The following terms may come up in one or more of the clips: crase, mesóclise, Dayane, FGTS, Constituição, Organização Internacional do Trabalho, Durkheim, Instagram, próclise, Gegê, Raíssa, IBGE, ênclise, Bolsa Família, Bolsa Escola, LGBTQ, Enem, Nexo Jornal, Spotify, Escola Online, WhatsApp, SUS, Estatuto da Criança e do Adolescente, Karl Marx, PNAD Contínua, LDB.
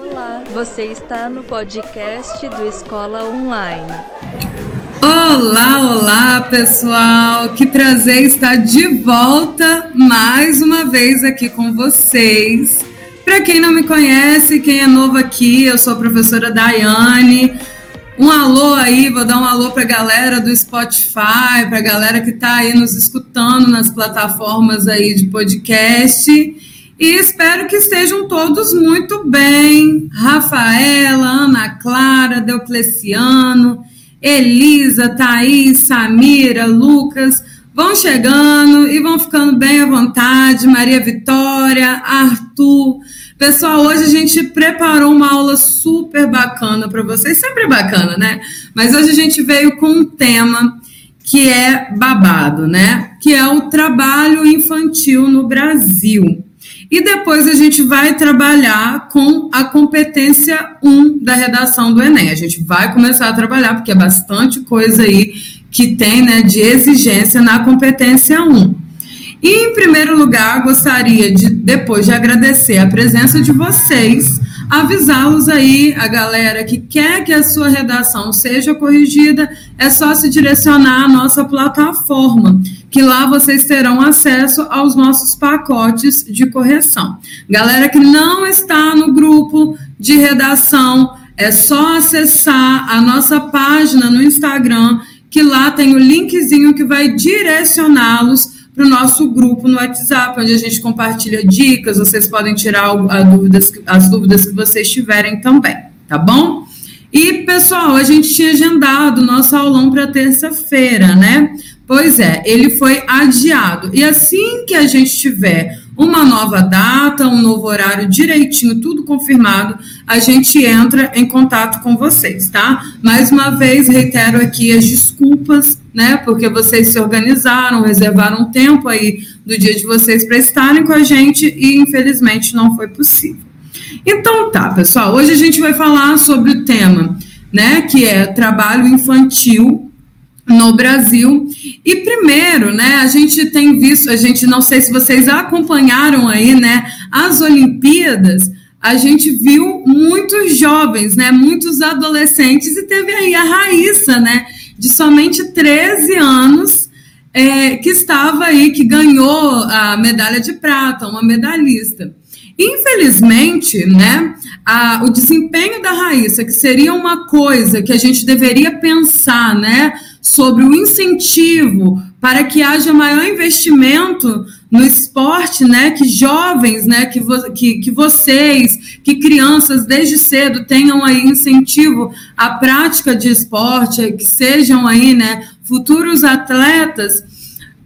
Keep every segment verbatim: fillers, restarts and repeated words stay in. Olá, você está no podcast do Escola Online. Olá, olá pessoal, que prazer estar de volta mais uma vez aqui com vocês. Para quem não me conhece, quem é novo aqui, eu sou a professora Dayane. Um alô aí, vou dar um alô para a galera do Spotify, para a galera que está aí nos escutando nas plataformas aí de podcast. E espero que estejam todos muito bem. Rafaela, Ana Clara, Deocleciano, Elisa, Thaís, Samira, Lucas, vão chegando e vão ficando bem à vontade. Maria Vitória, Arthur. Pessoal, hoje a gente preparou uma aula super bacana para vocês, sempre é bacana, né? Mas hoje a gente veio com um tema que é babado, né? Que é o trabalho infantil no Brasil. E depois a gente vai trabalhar com a competência um da redação do Enem. A gente vai começar a trabalhar, porque é bastante coisa aí que tem, né, de exigência na competência um. E, em primeiro lugar, gostaria de, depois de agradecer a presença de vocês, avisá-los aí, a galera que quer que a sua redação seja corrigida, é só se direcionar à nossa plataforma, que lá vocês terão acesso aos nossos pacotes de correção. Galera que não está no grupo de redação, é só acessar a nossa página no Instagram, que lá tem o linkzinho que vai direcioná-los para o nosso grupo no WhatsApp, onde a gente compartilha dicas, vocês podem tirar a dúvidas, as dúvidas que vocês tiverem também, tá bom? E, pessoal, a gente tinha agendado o nosso aulão para terça-feira, né? Pois é, ele foi adiado. E assim que a gente tiver uma nova data, um novo horário direitinho, tudo confirmado, a gente entra em contato com vocês, tá? Mais uma vez, reitero aqui as desculpas, né? Porque vocês se organizaram, reservaram tempo aí do dia de vocês para estarem com a gente e, infelizmente, não foi possível. Então tá, pessoal, hoje a gente vai falar sobre o tema, né? Que é trabalho infantil no Brasil. E primeiro, né, a gente tem visto, a gente, não sei se vocês acompanharam aí, né, as Olimpíadas, a gente viu muitos jovens, né, muitos adolescentes, e teve aí a Raíssa, né, de somente treze anos, é, que estava aí, que ganhou a medalha de prata, uma medalhista. Infelizmente, né, a, o desempenho da Raíssa, que seria uma coisa que a gente deveria pensar, né, sobre o incentivo para que haja maior investimento no esporte, né, que jovens, né, que, vo- que, que vocês, que crianças desde cedo tenham aí incentivo à prática de esporte, que sejam aí, né, futuros atletas.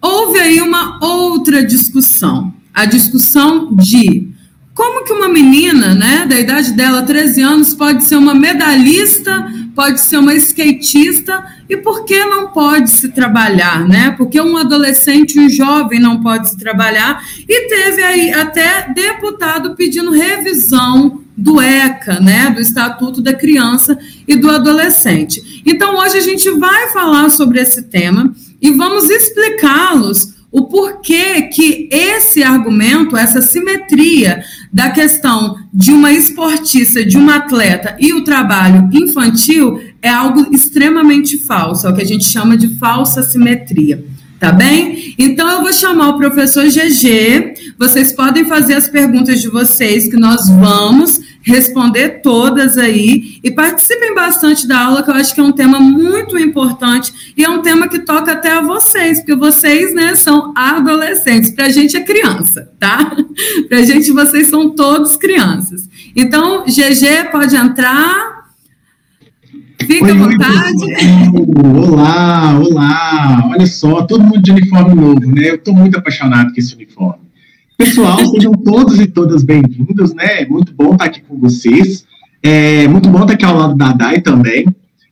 Houve aí uma outra discussão, a discussão de como que uma menina, né, da idade dela, treze anos, pode ser uma medalhista, pode ser uma skatista, e por que não pode se trabalhar, né? Porque um adolescente, um jovem não pode se trabalhar, e teve aí até deputado pedindo revisão do ECA, né, do Estatuto da Criança e do Adolescente. Então, hoje a gente vai falar sobre esse tema e vamos explicá-los o porquê que esse argumento, essa simetria da questão de uma esportista, de uma atleta e o trabalho infantil é algo extremamente falso, é o que a gente chama de falsa simetria, tá bem? Então eu vou chamar o professor Gegê, vocês podem fazer as perguntas de vocês que nós vamos responder todas aí e participem bastante da aula, que eu acho que é um tema muito importante e é um tema que toca até a vocês, porque vocês, né, são adolescentes, pra gente é criança, tá? Pra gente vocês são todos crianças. Então, Gegê, pode entrar, fica Oi, à vontade. Oi, olá, olá, olha só, todo mundo de uniforme novo, né? Eu tô muito apaixonado com esse uniforme. Pessoal, sejam todos e todas bem-vindos, né? Muito bom estar aqui com vocês. É, muito bom estar aqui ao lado da Dai também.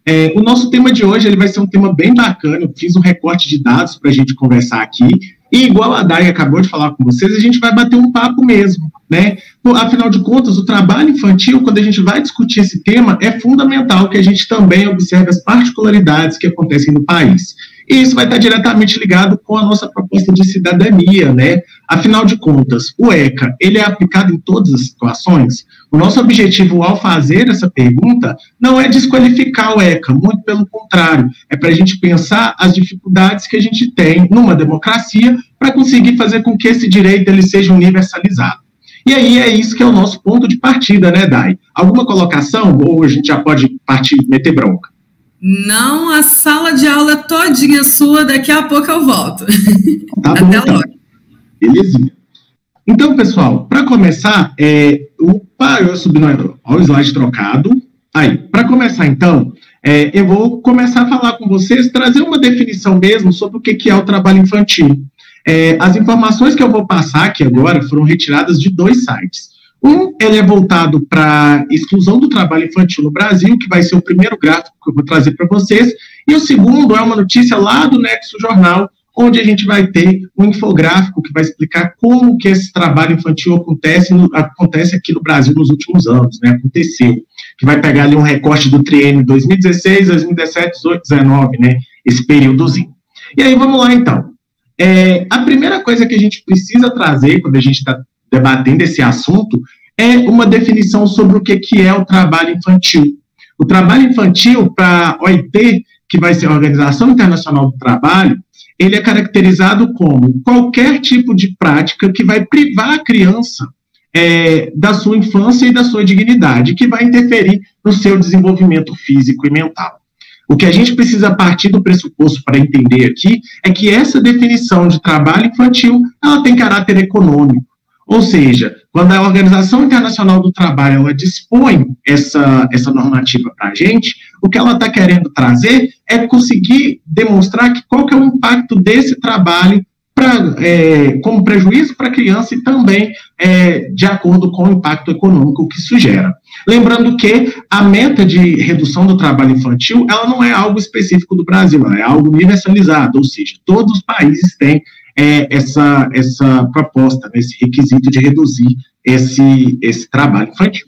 É, o nosso tema de hoje ele vai ser um tema bem bacana. Eu fiz um recorte de dados para a gente conversar aqui. E igual a Dai acabou de falar com vocês, a gente vai bater um papo mesmo, né? Afinal de contas, o trabalho infantil, quando a gente vai discutir esse tema, é fundamental que a gente também observe as particularidades que acontecem no país. E isso vai estar diretamente ligado com a nossa proposta de cidadania, né? Afinal de contas, o ECA, ele é aplicado em todas as situações? O nosso objetivo ao fazer essa pergunta não é desqualificar o ECA, muito pelo contrário, é para a gente pensar as dificuldades que a gente tem numa democracia para conseguir fazer com que esse direito ele seja universalizado. E aí é isso que é o nosso ponto de partida, né, Day? Alguma colocação? Ou a gente já pode partir, meter bronca? Não, a sala de aula todinha sua, daqui a pouco eu volto. Tá bom, até então. Logo. Belezinha. Então, pessoal, para começar, é, opa, eu subi no, ao slide trocado. Aí, para começar, então, é, eu vou começar a falar com vocês, trazer uma definição mesmo sobre o que é o trabalho infantil. É, as informações que eu vou passar aqui agora foram retiradas de dois sites. Um, ele é voltado para a exclusão do trabalho infantil no Brasil, que vai ser o primeiro gráfico que eu vou trazer para vocês, e o segundo é uma notícia lá do Nexo Jornal, onde a gente vai ter um infográfico que vai explicar como que esse trabalho infantil acontece, no, acontece aqui no Brasil nos últimos anos, né, aconteceu, que vai pegar ali um recorte do triênio dois mil e dezesseis, dois mil e dezessete, dois mil e dezoito, dois mil e dezenove, né, esse períodozinho. E aí, vamos lá, então. É, a primeira coisa que a gente precisa trazer, quando a gente está debatendo esse assunto, é uma definição sobre o que, que é o trabalho infantil. O trabalho infantil, para a O I T, que vai ser a Organização Internacional do Trabalho, ele é caracterizado como qualquer tipo de prática que vai privar a criança é, da sua infância e da sua dignidade, que vai interferir no seu desenvolvimento físico e mental. O que a gente precisa partir do pressuposto para entender aqui é que essa definição de trabalho infantil, ela tem caráter econômico. Ou seja, quando a Organização Internacional do Trabalho ela dispõe essa, essa normativa para a gente, o que ela está querendo trazer é conseguir demonstrar que qual que é o impacto desse trabalho pra, é, como prejuízo para a criança e também é, de acordo com o impacto econômico que isso gera. Lembrando que a meta de redução do trabalho infantil ela não é algo específico do Brasil, ela é algo universalizado, ou seja, todos os países têm É essa, essa proposta, né, esse requisito de reduzir esse, esse trabalho infantil.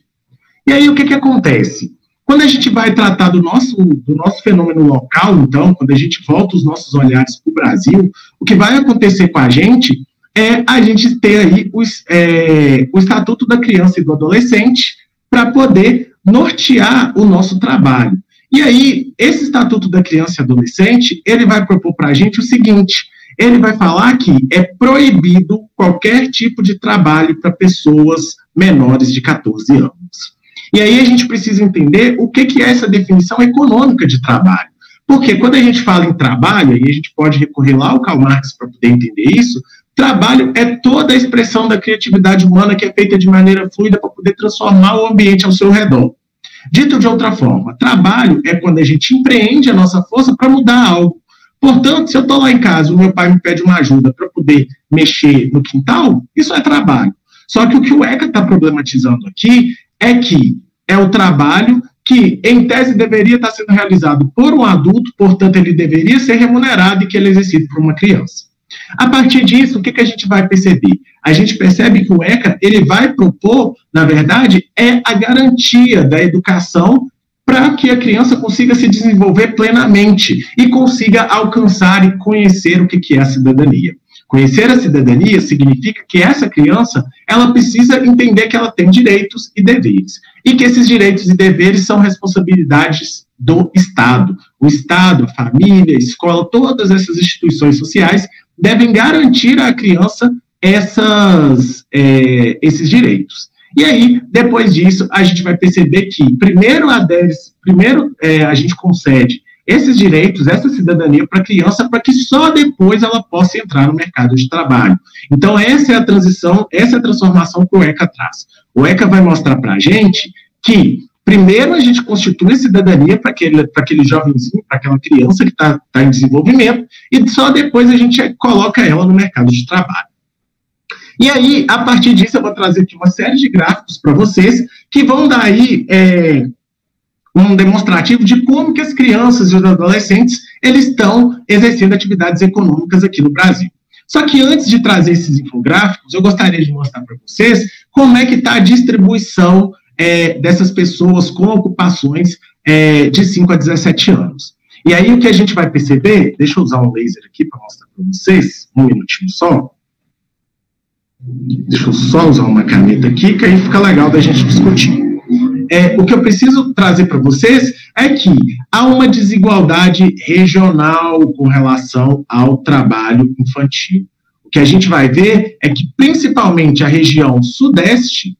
E aí, o que, que acontece? Quando a gente vai tratar do nosso, do nosso fenômeno local, então, quando a gente volta os nossos olhares para o Brasil, o que vai acontecer com a gente é a gente ter aí os, é, o Estatuto da Criança e do Adolescente para poder nortear o nosso trabalho. E aí, esse Estatuto da Criança e Adolescente, ele vai propor para a gente o seguinte: ele vai falar que é proibido qualquer tipo de trabalho para pessoas menores de catorze anos. E aí a gente precisa entender o que, que é essa definição econômica de trabalho. Porque quando a gente fala em trabalho, e a gente pode recorrer lá ao Karl Marx para poder entender isso, trabalho é toda a expressão da criatividade humana que é feita de maneira fluida para poder transformar o ambiente ao seu redor. Dito de outra forma, trabalho é quando a gente empreende a nossa força para mudar algo. Portanto, se eu estou lá em casa, o meu pai me pede uma ajuda para poder mexer no quintal, isso é trabalho. Só que o que o ECA está problematizando aqui é que é o trabalho que, em tese, deveria estar sendo realizado por um adulto, portanto, ele deveria ser remunerado e que ele é exercido por uma criança. A partir disso, o que, que a gente vai perceber? A gente percebe que o ECA ele vai propor, na verdade, é a garantia da educação para que a criança consiga se desenvolver plenamente e consiga alcançar e conhecer o que é a cidadania. Conhecer a cidadania significa que essa criança, ela precisa entender que ela tem direitos e deveres, e que esses direitos e deveres são responsabilidades do Estado. O Estado, a família, a escola, todas essas instituições sociais devem garantir à criança essas, é, esses direitos. E aí, depois disso, a gente vai perceber que primeiro, a, deles, primeiro é, a gente concede esses direitos, essa cidadania para a criança, para que só depois ela possa entrar no mercado de trabalho. Então, essa é a transição, essa é a transformação que o ECA traz. O ECA vai mostrar para a gente que, primeiro, a gente constitui a cidadania para aquele, para aquele jovenzinho, para aquela criança que está tá em desenvolvimento, e só depois a gente coloca ela no mercado de trabalho. E aí, a partir disso, eu vou trazer aqui uma série de gráficos para vocês, que vão dar aí é, um demonstrativo de como que as crianças e os adolescentes, eles estão exercendo atividades econômicas aqui no Brasil. Só que antes de trazer esses infográficos, eu gostaria de mostrar para vocês como é que está a distribuição é, dessas pessoas com ocupações é, de cinco a dezessete anos. E aí o que a gente vai perceber, deixa eu usar um laser aqui para mostrar para vocês, um minutinho só. Deixa eu só usar uma caneta aqui, que aí fica legal da gente discutir. É, o que eu preciso trazer para vocês é que há uma desigualdade regional com relação ao trabalho infantil. O que a gente vai ver é que, principalmente, a região sudeste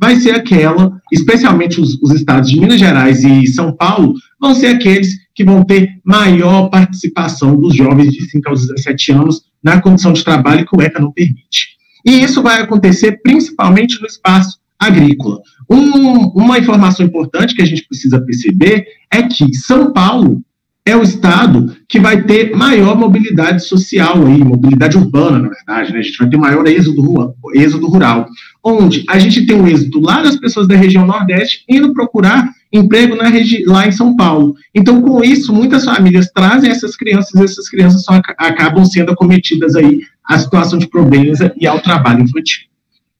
vai ser aquela, especialmente os, os estados de Minas Gerais e São Paulo, vão ser aqueles que vão ter maior participação dos jovens de cinco aos dezessete anos na condição de trabalho que o ECA não permite. E isso vai acontecer principalmente no espaço agrícola. Um, uma informação importante que a gente precisa perceber é que São Paulo é o estado que vai ter maior mobilidade social, aí, mobilidade urbana, na verdade, né? A gente vai ter maior êxodo, êxodo rural, onde a gente tem um êxodo lá das pessoas da região nordeste indo procurar emprego na regi- lá em São Paulo. Então, com isso, muitas famílias trazem essas crianças, e essas crianças só ac- acabam sendo acometidas aí à situação de pobreza e ao trabalho infantil.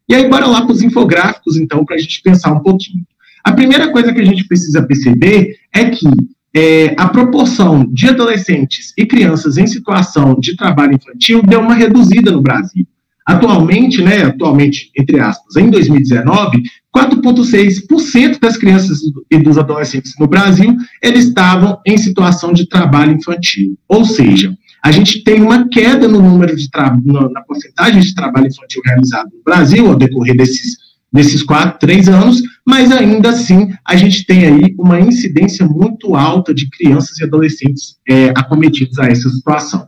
E aí, bora lá para os infográficos, então, para a gente pensar um pouquinho. A primeira coisa que a gente precisa perceber é que é, a proporção de adolescentes e crianças em situação de trabalho infantil deu uma reduzida no Brasil. Atualmente, né, atualmente, entre aspas, em dois mil e dezenove, quatro vírgula seis por cento das crianças e dos adolescentes no Brasil, eles estavam em situação de trabalho infantil. Ou seja, a gente tem uma queda no número de tra- na, na porcentagem de trabalho infantil realizado no Brasil ao decorrer desses desses quatro, três anos, mas ainda assim a gente tem aí uma incidência muito alta de crianças e adolescentes é, acometidos a essa situação.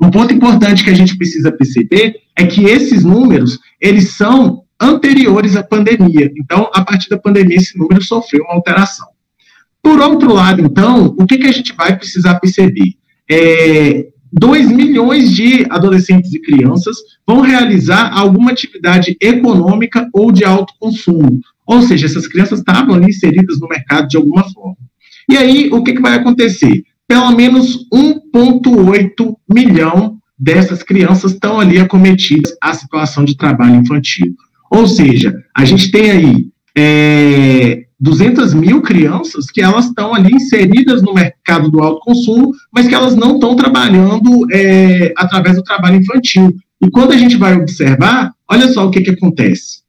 Um ponto importante que a gente precisa perceber é que esses números, eles são anteriores à pandemia, então a partir da pandemia esse número sofreu uma alteração. Por outro lado, então, o que, que a gente vai precisar perceber? É... dois milhões de adolescentes e crianças vão realizar alguma atividade econômica ou de alto consumo. Ou seja, essas crianças estavam ali inseridas no mercado de alguma forma. E aí, o que, que vai acontecer? Pelo menos um vírgula oito milhão dessas crianças estão ali acometidas à situação de trabalho infantil. Ou seja, a gente tem aí é, duzentas mil crianças que elas estão ali inseridas no mercado do alto consumo, mas que elas não estão trabalhando é, através do trabalho infantil. E quando a gente vai observar, olha só o que, que acontece.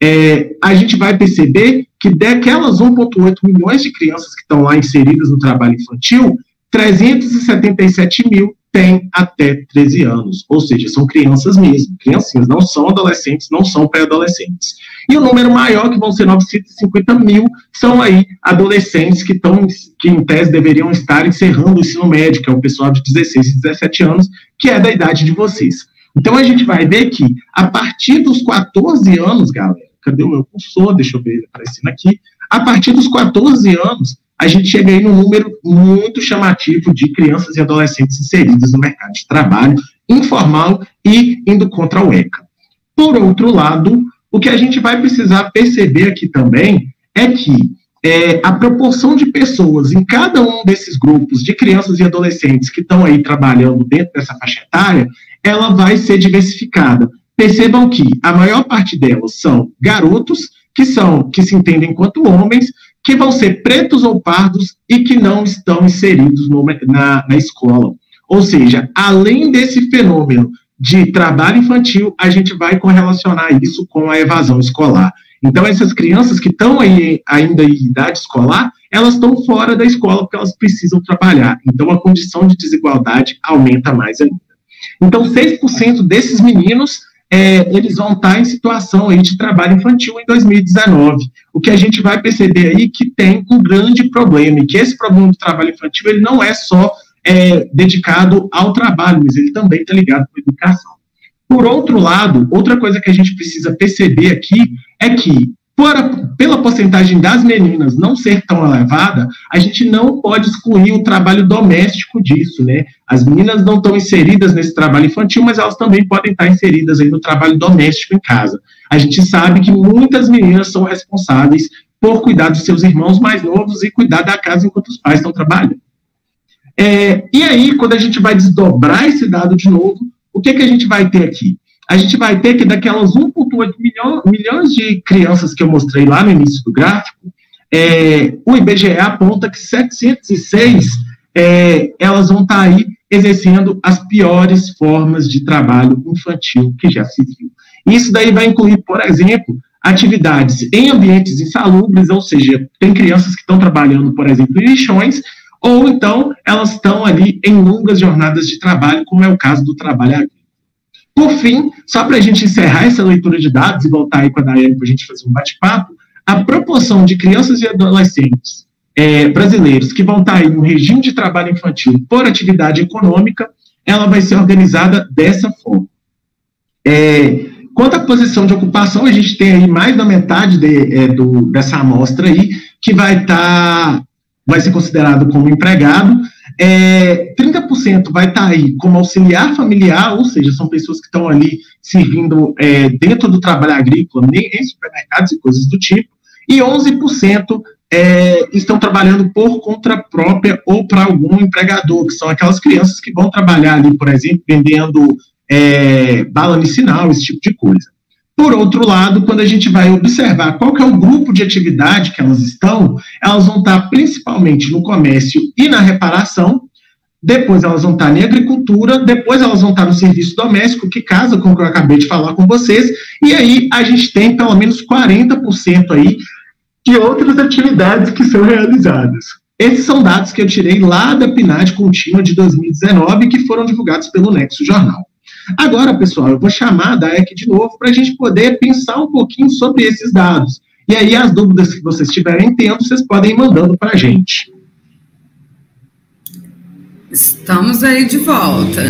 É, a gente vai perceber que daquelas um vírgula oito milhões de crianças que estão lá inseridas no trabalho infantil, trezentos e setenta e sete mil têm até treze anos, ou seja, são crianças mesmo, criancinhas, não são adolescentes, não são pré-adolescentes. E o número maior, que vão ser novecentos e cinquenta mil, são aí adolescentes que, tão, que em tese deveriam estar encerrando o ensino médio, que é o pessoal de dezesseis e dezessete anos, que é da idade de vocês. Então a gente vai ver que a partir dos quatorze anos, galera, cadê o meu cursor? Deixa eu ver ele aparecendo aqui. A partir dos quatorze anos, a gente chega aí num número muito chamativo de crianças e adolescentes inseridas no mercado de trabalho informal e indo contra o ECA. Por outro lado, o que a gente vai precisar perceber aqui também é que é, a proporção de pessoas em cada um desses grupos de crianças e adolescentes que estão aí trabalhando dentro dessa faixa etária, ela vai ser diversificada. Percebam que a maior parte delas são garotos, que, são, que se entendem enquanto homens, que vão ser pretos ou pardos e que não estão inseridos no, na, na escola. Ou seja, além desse fenômeno de trabalho infantil, a gente vai correlacionar isso com a evasão escolar. Então, essas crianças que estão aí, ainda em idade escolar, elas estão fora da escola porque elas precisam trabalhar. Então, a condição de desigualdade aumenta mais ainda. Então, seis por cento desses meninos, é, eles vão estar em situação aí de trabalho infantil em dois mil e dezenove. O que a gente vai perceber aí que tem um grande problema, e que esse problema do trabalho infantil, ele não é só é, dedicado ao trabalho, mas ele também está ligado com a educação. Por outro lado, outra coisa que a gente precisa perceber aqui é que, por a, pela porcentagem das meninas não ser tão elevada, a gente não pode excluir o trabalho doméstico disso, né? As meninas não estão inseridas nesse trabalho infantil, mas elas também podem estar inseridas aí no trabalho doméstico em casa. A gente sabe que muitas meninas são responsáveis por cuidar dos seus irmãos mais novos e cuidar da casa enquanto os pais estão trabalhando. É, e aí, quando a gente vai desdobrar esse dado de novo, o que, que a gente vai ter aqui? A gente vai ter que daquelas um vírgula oito milhões de crianças que eu mostrei lá no início do gráfico, é, o I B G E aponta que 706 é, elas vão estar aí exercendo as piores formas de trabalho infantil que já se viu. Isso daí vai incluir, por exemplo, atividades em ambientes insalubres, ou seja, tem crianças que estão trabalhando, por exemplo, em lixões, ou então elas estão ali em longas jornadas de trabalho, como é o caso do trabalho agrícola. Por fim, só para a gente encerrar essa leitura de dados e voltar aí com a Dayane para a gente fazer um bate-papo, a proporção de crianças e adolescentes é, brasileiros que vão estar aí no regime de trabalho infantil por atividade econômica, ela vai ser organizada dessa forma. É, quanto à posição de ocupação, a gente tem aí mais da metade de, é, do, dessa amostra aí, que vai estar... vai ser considerado como empregado, é, trinta por cento vai estar aí como auxiliar familiar, ou seja, são pessoas que estão ali servindo é, dentro do trabalho agrícola, em supermercados e coisas do tipo, e onze por cento é, estão trabalhando por conta própria ou para algum empregador, que são aquelas crianças que vão trabalhar ali, por exemplo, vendendo é, bala medicinal, esse tipo de coisa. Por outro lado, quando a gente vai observar qual que é o grupo de atividade que elas estão, elas vão estar principalmente no comércio e na reparação, depois elas vão estar na agricultura, depois elas vão estar no serviço doméstico, que casa com o que eu acabei de falar com vocês, e aí a gente tem pelo menos quarenta por cento aí de outras atividades que são realizadas. Esses são dados que eu tirei lá da P N A D Contínua de dois mil e dezenove, que foram divulgados pelo Nexo Jornal. Agora, pessoal, eu vou chamar a Dayane aqui de novo para a gente poder pensar um pouquinho sobre esses dados. E aí, as dúvidas que vocês tiverem tendo, vocês podem ir mandando para a gente. Estamos aí de volta.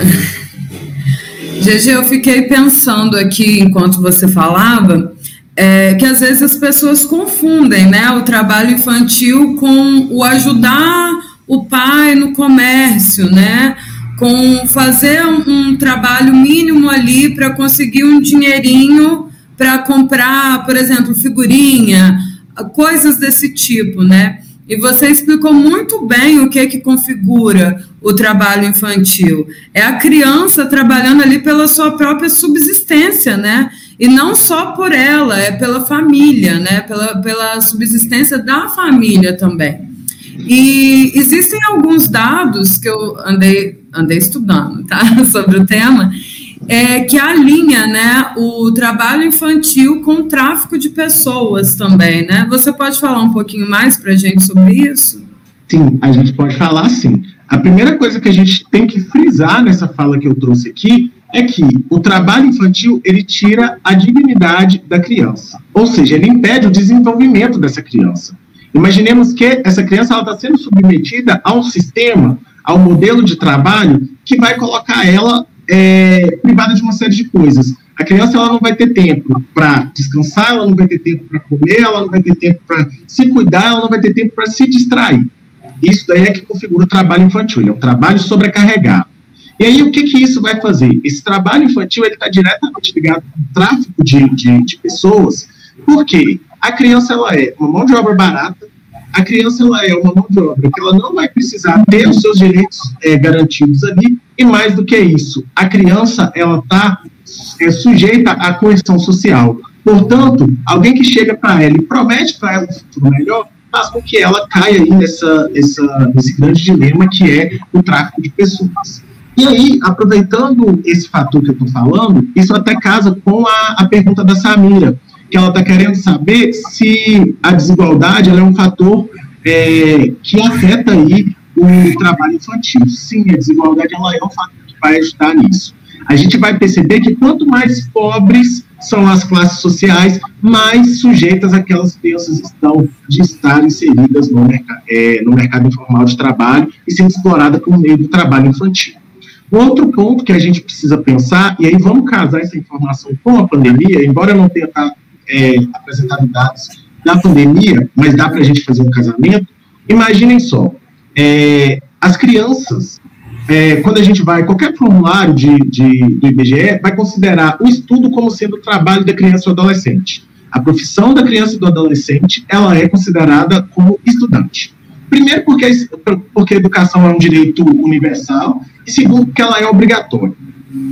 Gegê, eu fiquei pensando aqui, enquanto você falava, é, que às vezes as pessoas confundem, né, o trabalho infantil com o ajudar o pai no comércio, né? Com fazer um, um trabalho mínimo ali para conseguir um dinheirinho para comprar, por exemplo, figurinha, coisas desse tipo, né? E você explicou muito bem o que é que configura o trabalho infantil. É a criança trabalhando ali pela sua própria subsistência, né? E não só por ela, é pela família, né? Pela, pela subsistência da família também. E existem alguns dados que eu andei, andei estudando, tá? Sobre o tema, é, que alinha, né, o trabalho infantil com o tráfico de pessoas também, né? Você pode falar um pouquinho mais para a gente sobre isso? Sim, a gente pode falar sim. A primeira coisa que a gente tem que frisar nessa fala que eu trouxe aqui é que o trabalho infantil, ele tira a dignidade da criança, ou seja, ele impede o desenvolvimento dessa criança. Imaginemos que essa criança está sendo submetida a um sistema, ao modelo de trabalho, que vai colocar ela é, privada de uma série de coisas. A criança ela não vai ter tempo para descansar, ela não vai ter tempo para comer, ela não vai ter tempo para se cuidar, ela não vai ter tempo para se distrair. Isso daí é que configura o trabalho infantil, é um trabalho sobrecarregado. E aí, o que, que isso vai fazer? Esse trabalho infantil está diretamente ligado com o tráfico de, de, de pessoas. Por quê? A criança ela é uma mão de obra barata, a criança ela é uma mão de obra que ela não vai precisar ter os seus direitos é, garantidos ali, e mais do que isso, a criança ela está é, sujeita à coerção social. Portanto, alguém que chega para ela e promete para ela um futuro melhor, faz com que ela caia aí nessa, essa, nesse grande dilema que é o tráfico de pessoas. E aí, aproveitando esse fator que eu estou falando, isso até casa com a, a pergunta da Samira, que ela está querendo saber se a desigualdade ela é um fator é, que afeta aí o trabalho infantil. Sim, a desigualdade ela é um fator que vai ajudar nisso. A gente vai perceber que quanto mais pobres são as classes sociais, mais sujeitas aquelas crianças estão de estar inseridas no, merc- é, no mercado informal de trabalho e sendo explorada por meio do trabalho infantil. Outro ponto que a gente precisa pensar, e aí vamos casar essa informação com a pandemia, embora eu não tenha É, apresentado dados da pandemia, mas dá para a gente fazer um casamento. Imaginem só, é, as crianças, é, quando a gente vai, qualquer formulário de, de, do I B G E, vai considerar o estudo como sendo o trabalho da criança ou adolescente. A profissão da criança e do adolescente, ela é considerada como estudante. Primeiro, porque, porque a educação é um direito universal, e segundo, porque ela é obrigatória.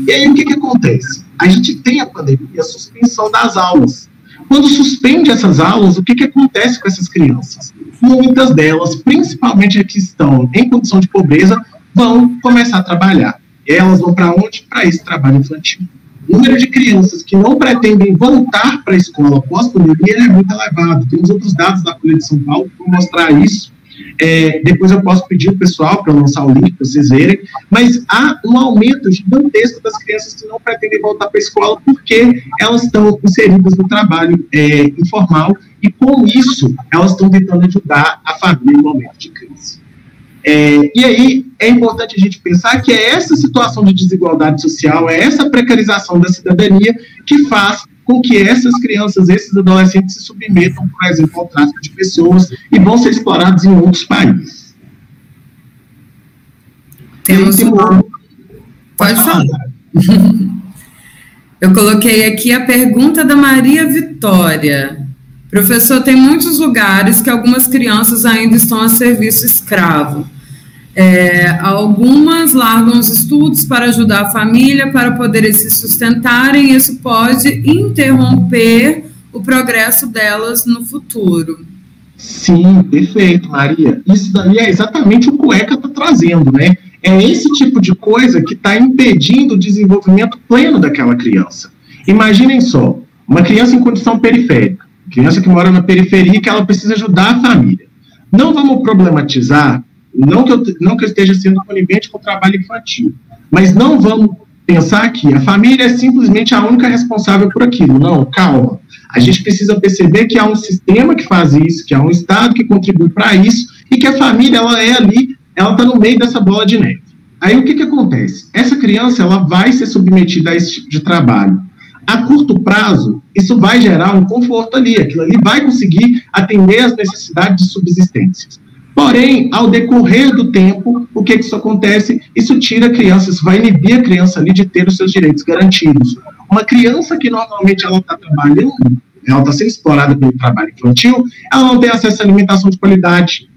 E aí, o que, que acontece? A gente tem a pandemia, a suspensão das aulas. Quando suspende essas aulas, o que, que acontece com essas crianças? muitas delas, principalmente as que estão em condição de pobreza, vão começar a trabalhar. E elas vão para onde? Para esse trabalho infantil. O número de crianças que não pretendem voltar para a escola pós-pandemia é muito elevado. Temos outros dados da Folha de São Paulo que vão mostrar isso. É, depois eu posso pedir o pessoal para lançar o link para vocês verem, mas há um aumento gigantesco das crianças que não pretendem voltar para a escola porque elas estão inseridas no trabalho é, informal e com isso elas estão tentando ajudar a família no momento de crise. É, e aí é importante a gente pensar que é essa situação de desigualdade social, é essa precarização da cidadania que faz com que essas crianças, esses adolescentes se submetam, por exemplo, ao tráfico de pessoas e vão ser explorados em outros países. Temos um... Pode falar. Eu coloquei aqui a pergunta da Maria Vitória. Professor, tem muitos lugares que algumas crianças ainda estão a serviço escravo. É, algumas largam os estudos para ajudar a família, para poderem se sustentarem, e isso pode interromper o progresso delas no futuro. Sim, perfeito, Maria. Isso daí é exatamente o que o ECA está trazendo, né? É esse tipo de coisa que está impedindo o desenvolvimento pleno daquela criança. Imaginem só, uma criança em condição periférica, criança que mora na periferia, que ela precisa ajudar a família. Não vamos problematizar. Não que, eu, não que eu esteja sendo conivente com o trabalho infantil, mas não vamos pensar que a família é simplesmente a única responsável por aquilo. Não, calma. A gente precisa perceber que há um sistema que faz isso, que há um Estado que contribui para isso, e que a família, ela é ali, ela está no meio dessa bola de neve. Aí o que que acontece? Essa criança, ela vai ser submetida a esse tipo de trabalho. A curto prazo, isso vai gerar um conforto ali, aquilo ali vai conseguir atender às necessidades de subsistência. Porém, ao decorrer do tempo, o que que isso acontece? Isso tira a criança, isso vai inibir a criança ali de ter os seus direitos garantidos. Uma criança que normalmente ela está trabalhando, ela está sendo explorada pelo trabalho infantil, ela não tem acesso à alimentação de qualidade,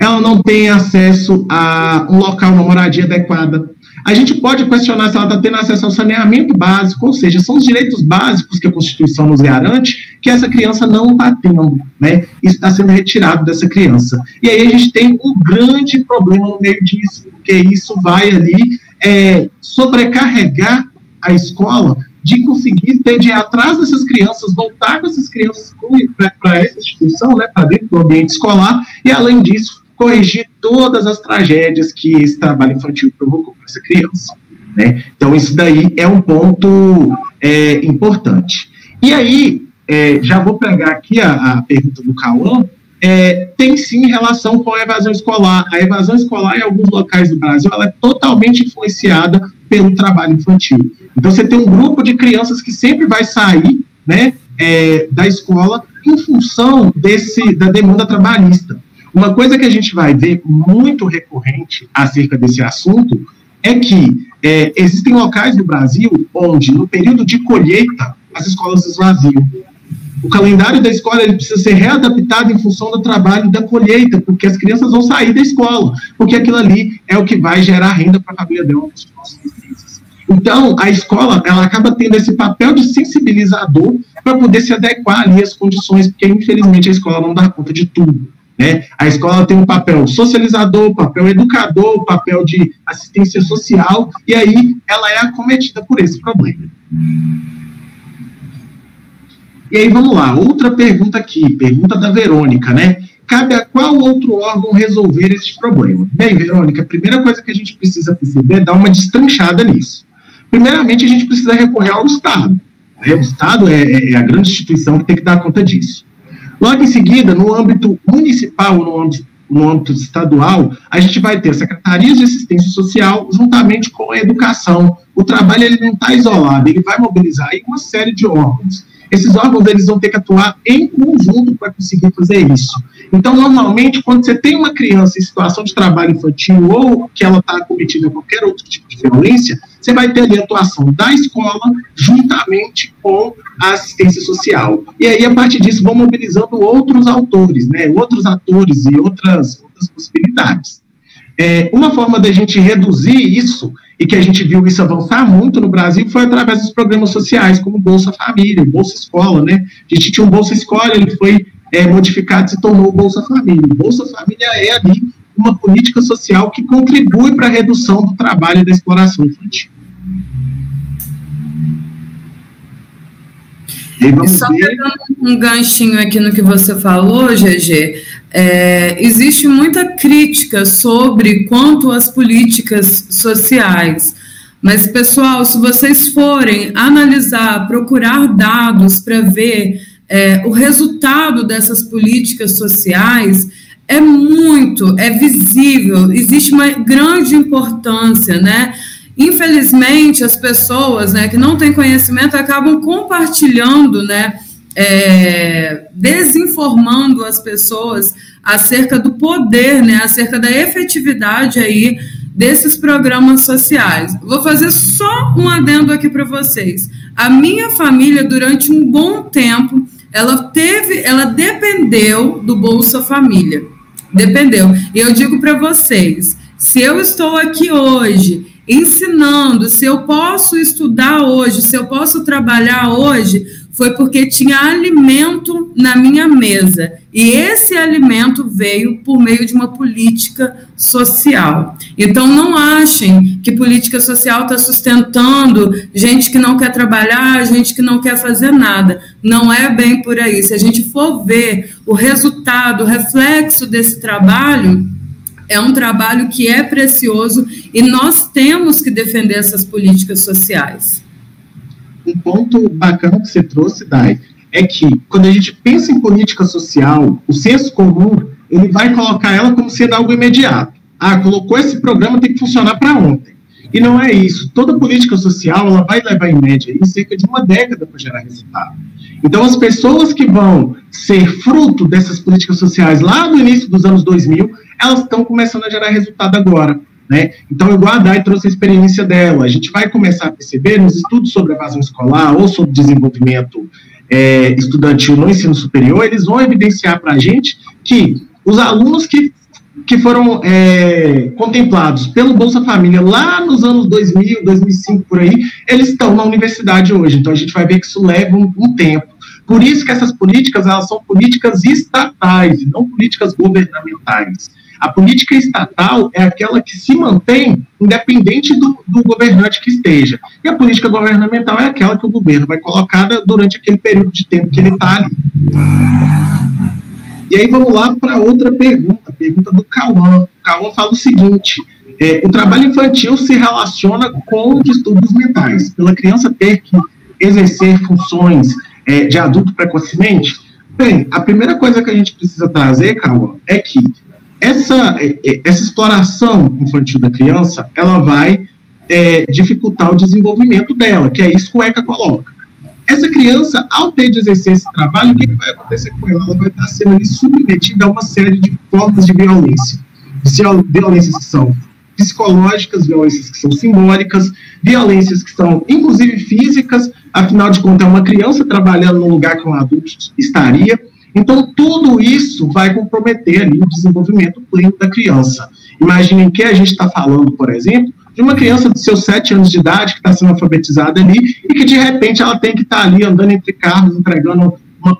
ela não tem acesso a um local, uma moradia adequada. A gente pode questionar se ela está tendo acesso ao saneamento básico, ou seja, são os direitos básicos que a Constituição nos garante, que essa criança não está tendo, né? Isso está sendo retirado dessa criança. E aí a gente tem um grande problema no meio disso, porque isso vai ali é, sobrecarregar a escola de conseguir ter de ir atrás dessas crianças, voltar com essas crianças para essa instituição, né, para dentro do ambiente escolar, e além disso, corrigir todas as tragédias que esse trabalho infantil provocou para essa criança, né? Então, isso daí é um ponto é, importante. E aí, é, já vou pegar aqui a, a pergunta do Cauã, é, tem sim relação com a evasão escolar. A evasão escolar, em alguns locais do Brasil, ela é totalmente influenciada pelo trabalho infantil. Então, você tem um grupo de crianças que sempre vai sair, né, é, da escola em função desse, da demanda trabalhista. Uma coisa que a gente vai ver muito recorrente acerca desse assunto é que é, existem locais do Brasil onde, no período de colheita, as escolas esvaziam. O calendário da escola ele precisa ser readaptado em função do trabalho da colheita, porque as crianças vão sair da escola, porque aquilo ali é o que vai gerar renda para a família dela nos próximos meses. Então, a escola ela acaba tendo esse papel de sensibilizador para poder se adequar ali às condições, porque, infelizmente, a escola não dá conta de tudo. Né? A escola tem um papel socializador, papel educador, papel de assistência social, e aí ela é acometida por esse problema. E aí vamos lá, outra pergunta aqui, pergunta da Verônica, né? Cabe a qual outro órgão resolver esse problema? Bem, Verônica, a primeira coisa que a gente precisa perceber é dar uma destranchada nisso. Primeiramente, a gente precisa recorrer ao Estado. O Estado é, é a grande instituição que tem que dar conta disso. Logo em seguida, no âmbito municipal, no âmbito, no âmbito estadual, a gente vai ter secretarias de assistência social juntamente com a educação. O trabalho ele não está isolado, ele vai mobilizar aí uma série de órgãos. Esses órgãos eles vão ter que atuar em conjunto para conseguir fazer isso. Então, normalmente, quando você tem uma criança em situação de trabalho infantil ou que ela está cometida a qualquer outro tipo de violência, você vai ter ali a atuação da escola juntamente com a assistência social. E aí, a partir disso, vão mobilizando outros autores, né, outros atores e outras, outras possibilidades. É, uma forma da gente reduzir isso, e que a gente viu isso avançar muito no Brasil, foi através dos programas sociais, como Bolsa Família, Bolsa Escola, né? A gente tinha um Bolsa Escola, ele foi é, modificado se tornou o Bolsa Família. O Bolsa Família é ali uma política social que contribui para a redução do trabalho e da exploração infantil. Só pegando um ganchinho aqui no que você falou, Gegê, é, existe muita crítica sobre quanto às políticas sociais, mas, pessoal, se vocês forem analisar, procurar dados para ver é, o resultado dessas políticas sociais, é muito, é visível, existe uma grande importância, né? Infelizmente, as pessoas, né, que não têm conhecimento acabam compartilhando, né, é, desinformando as pessoas acerca do poder, né, acerca da efetividade aí desses programas sociais. Vou fazer só um adendo aqui para vocês. A minha família, durante um bom tempo, ela teve, ela dependeu do Bolsa Família. Dependeu. E eu digo para vocês, se eu estou aqui hoje ensinando, se eu posso estudar hoje, se eu posso trabalhar hoje, foi porque tinha alimento na minha mesa. E esse alimento veio por meio de uma política social. Então, não achem que política social está sustentando gente que não quer trabalhar, gente que não quer fazer nada. Não é bem por aí. Se a gente for ver o resultado, o reflexo desse trabalho, é um trabalho que é precioso e nós temos que defender essas políticas sociais. Um ponto bacana que você trouxe, Day, é que quando a gente pensa em política social, o senso comum, ele vai colocar ela como sendo algo imediato. Ah, colocou esse programa, tem que funcionar para ontem. E não é isso. Toda política social, ela vai levar em média em cerca de uma década para gerar resultado. Então, as pessoas que vão ser fruto dessas políticas sociais lá no início dos anos dois mil, elas estão começando a gerar resultado agora, né? Então, igual a Day trouxe a experiência dela, a gente vai começar a perceber nos estudos sobre evasão escolar ou sobre desenvolvimento é, estudantil no ensino superior, eles vão evidenciar para a gente que os alunos que, que foram é, contemplados pelo Bolsa Família lá nos anos dois mil, dois mil e cinco, por aí, eles estão na universidade hoje. Então, a gente vai ver que isso leva um, um tempo. Por isso que essas políticas, elas são políticas estatais, não políticas governamentais. A política estatal é aquela que se mantém independente do, do governante que esteja. E a política governamental é aquela que o governo vai colocar durante aquele período de tempo que ele está ali. E aí vamos lá para outra pergunta, a pergunta do Cauã. O Cauã fala o seguinte, é, o trabalho infantil se relaciona com distúrbios mentais, pela criança ter que exercer funções é, de adulto precocemente? Bem, a primeira coisa que a gente precisa trazer, Cauã, é que Essa, essa exploração infantil da criança, ela vai é, dificultar o desenvolvimento dela, que é isso que o ECA coloca. Essa criança, ao ter de exercer esse trabalho, o que vai acontecer com ela? Ela vai estar sendo ali, submetida a uma série de formas de violência. Violências que são psicológicas, violências que são simbólicas, violências que são, inclusive, físicas, afinal de contas, é uma criança trabalhando num lugar que um adulto estaria. Então, tudo isso vai comprometer ali o desenvolvimento pleno da criança. Imaginem que a gente está falando, por exemplo, de uma criança de seus sete anos de idade que está sendo alfabetizada ali e que, de repente, ela tem que estar tá ali andando entre carros, entregando uma,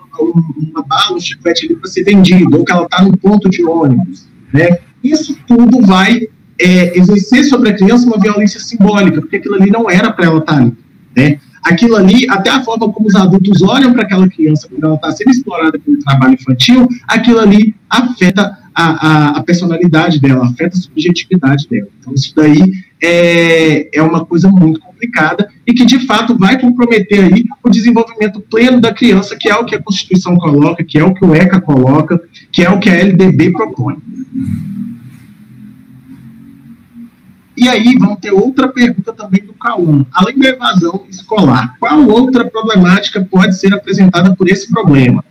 uma bala, um chiclete ali para ser vendido, ou que ela está no ponto de ônibus, né? Isso tudo vai é, exercer sobre a criança uma violência simbólica, porque aquilo ali não era para ela estar tá ali, né? Aquilo ali, até a forma como os adultos olham para aquela criança quando ela está sendo explorada pelo trabalho infantil, aquilo ali afeta a, a, a personalidade dela, afeta a subjetividade dela. Então, isso daí é, é uma coisa muito complicada e que, de fato, vai comprometer aí o desenvolvimento pleno da criança, que é o que a Constituição coloca, que é o que o ECA coloca, que é o que a L D B propõe. E aí, vamos ter outra pergunta também do Cauã. Além da evasão escolar, qual outra problemática pode ser apresentada por esse problema?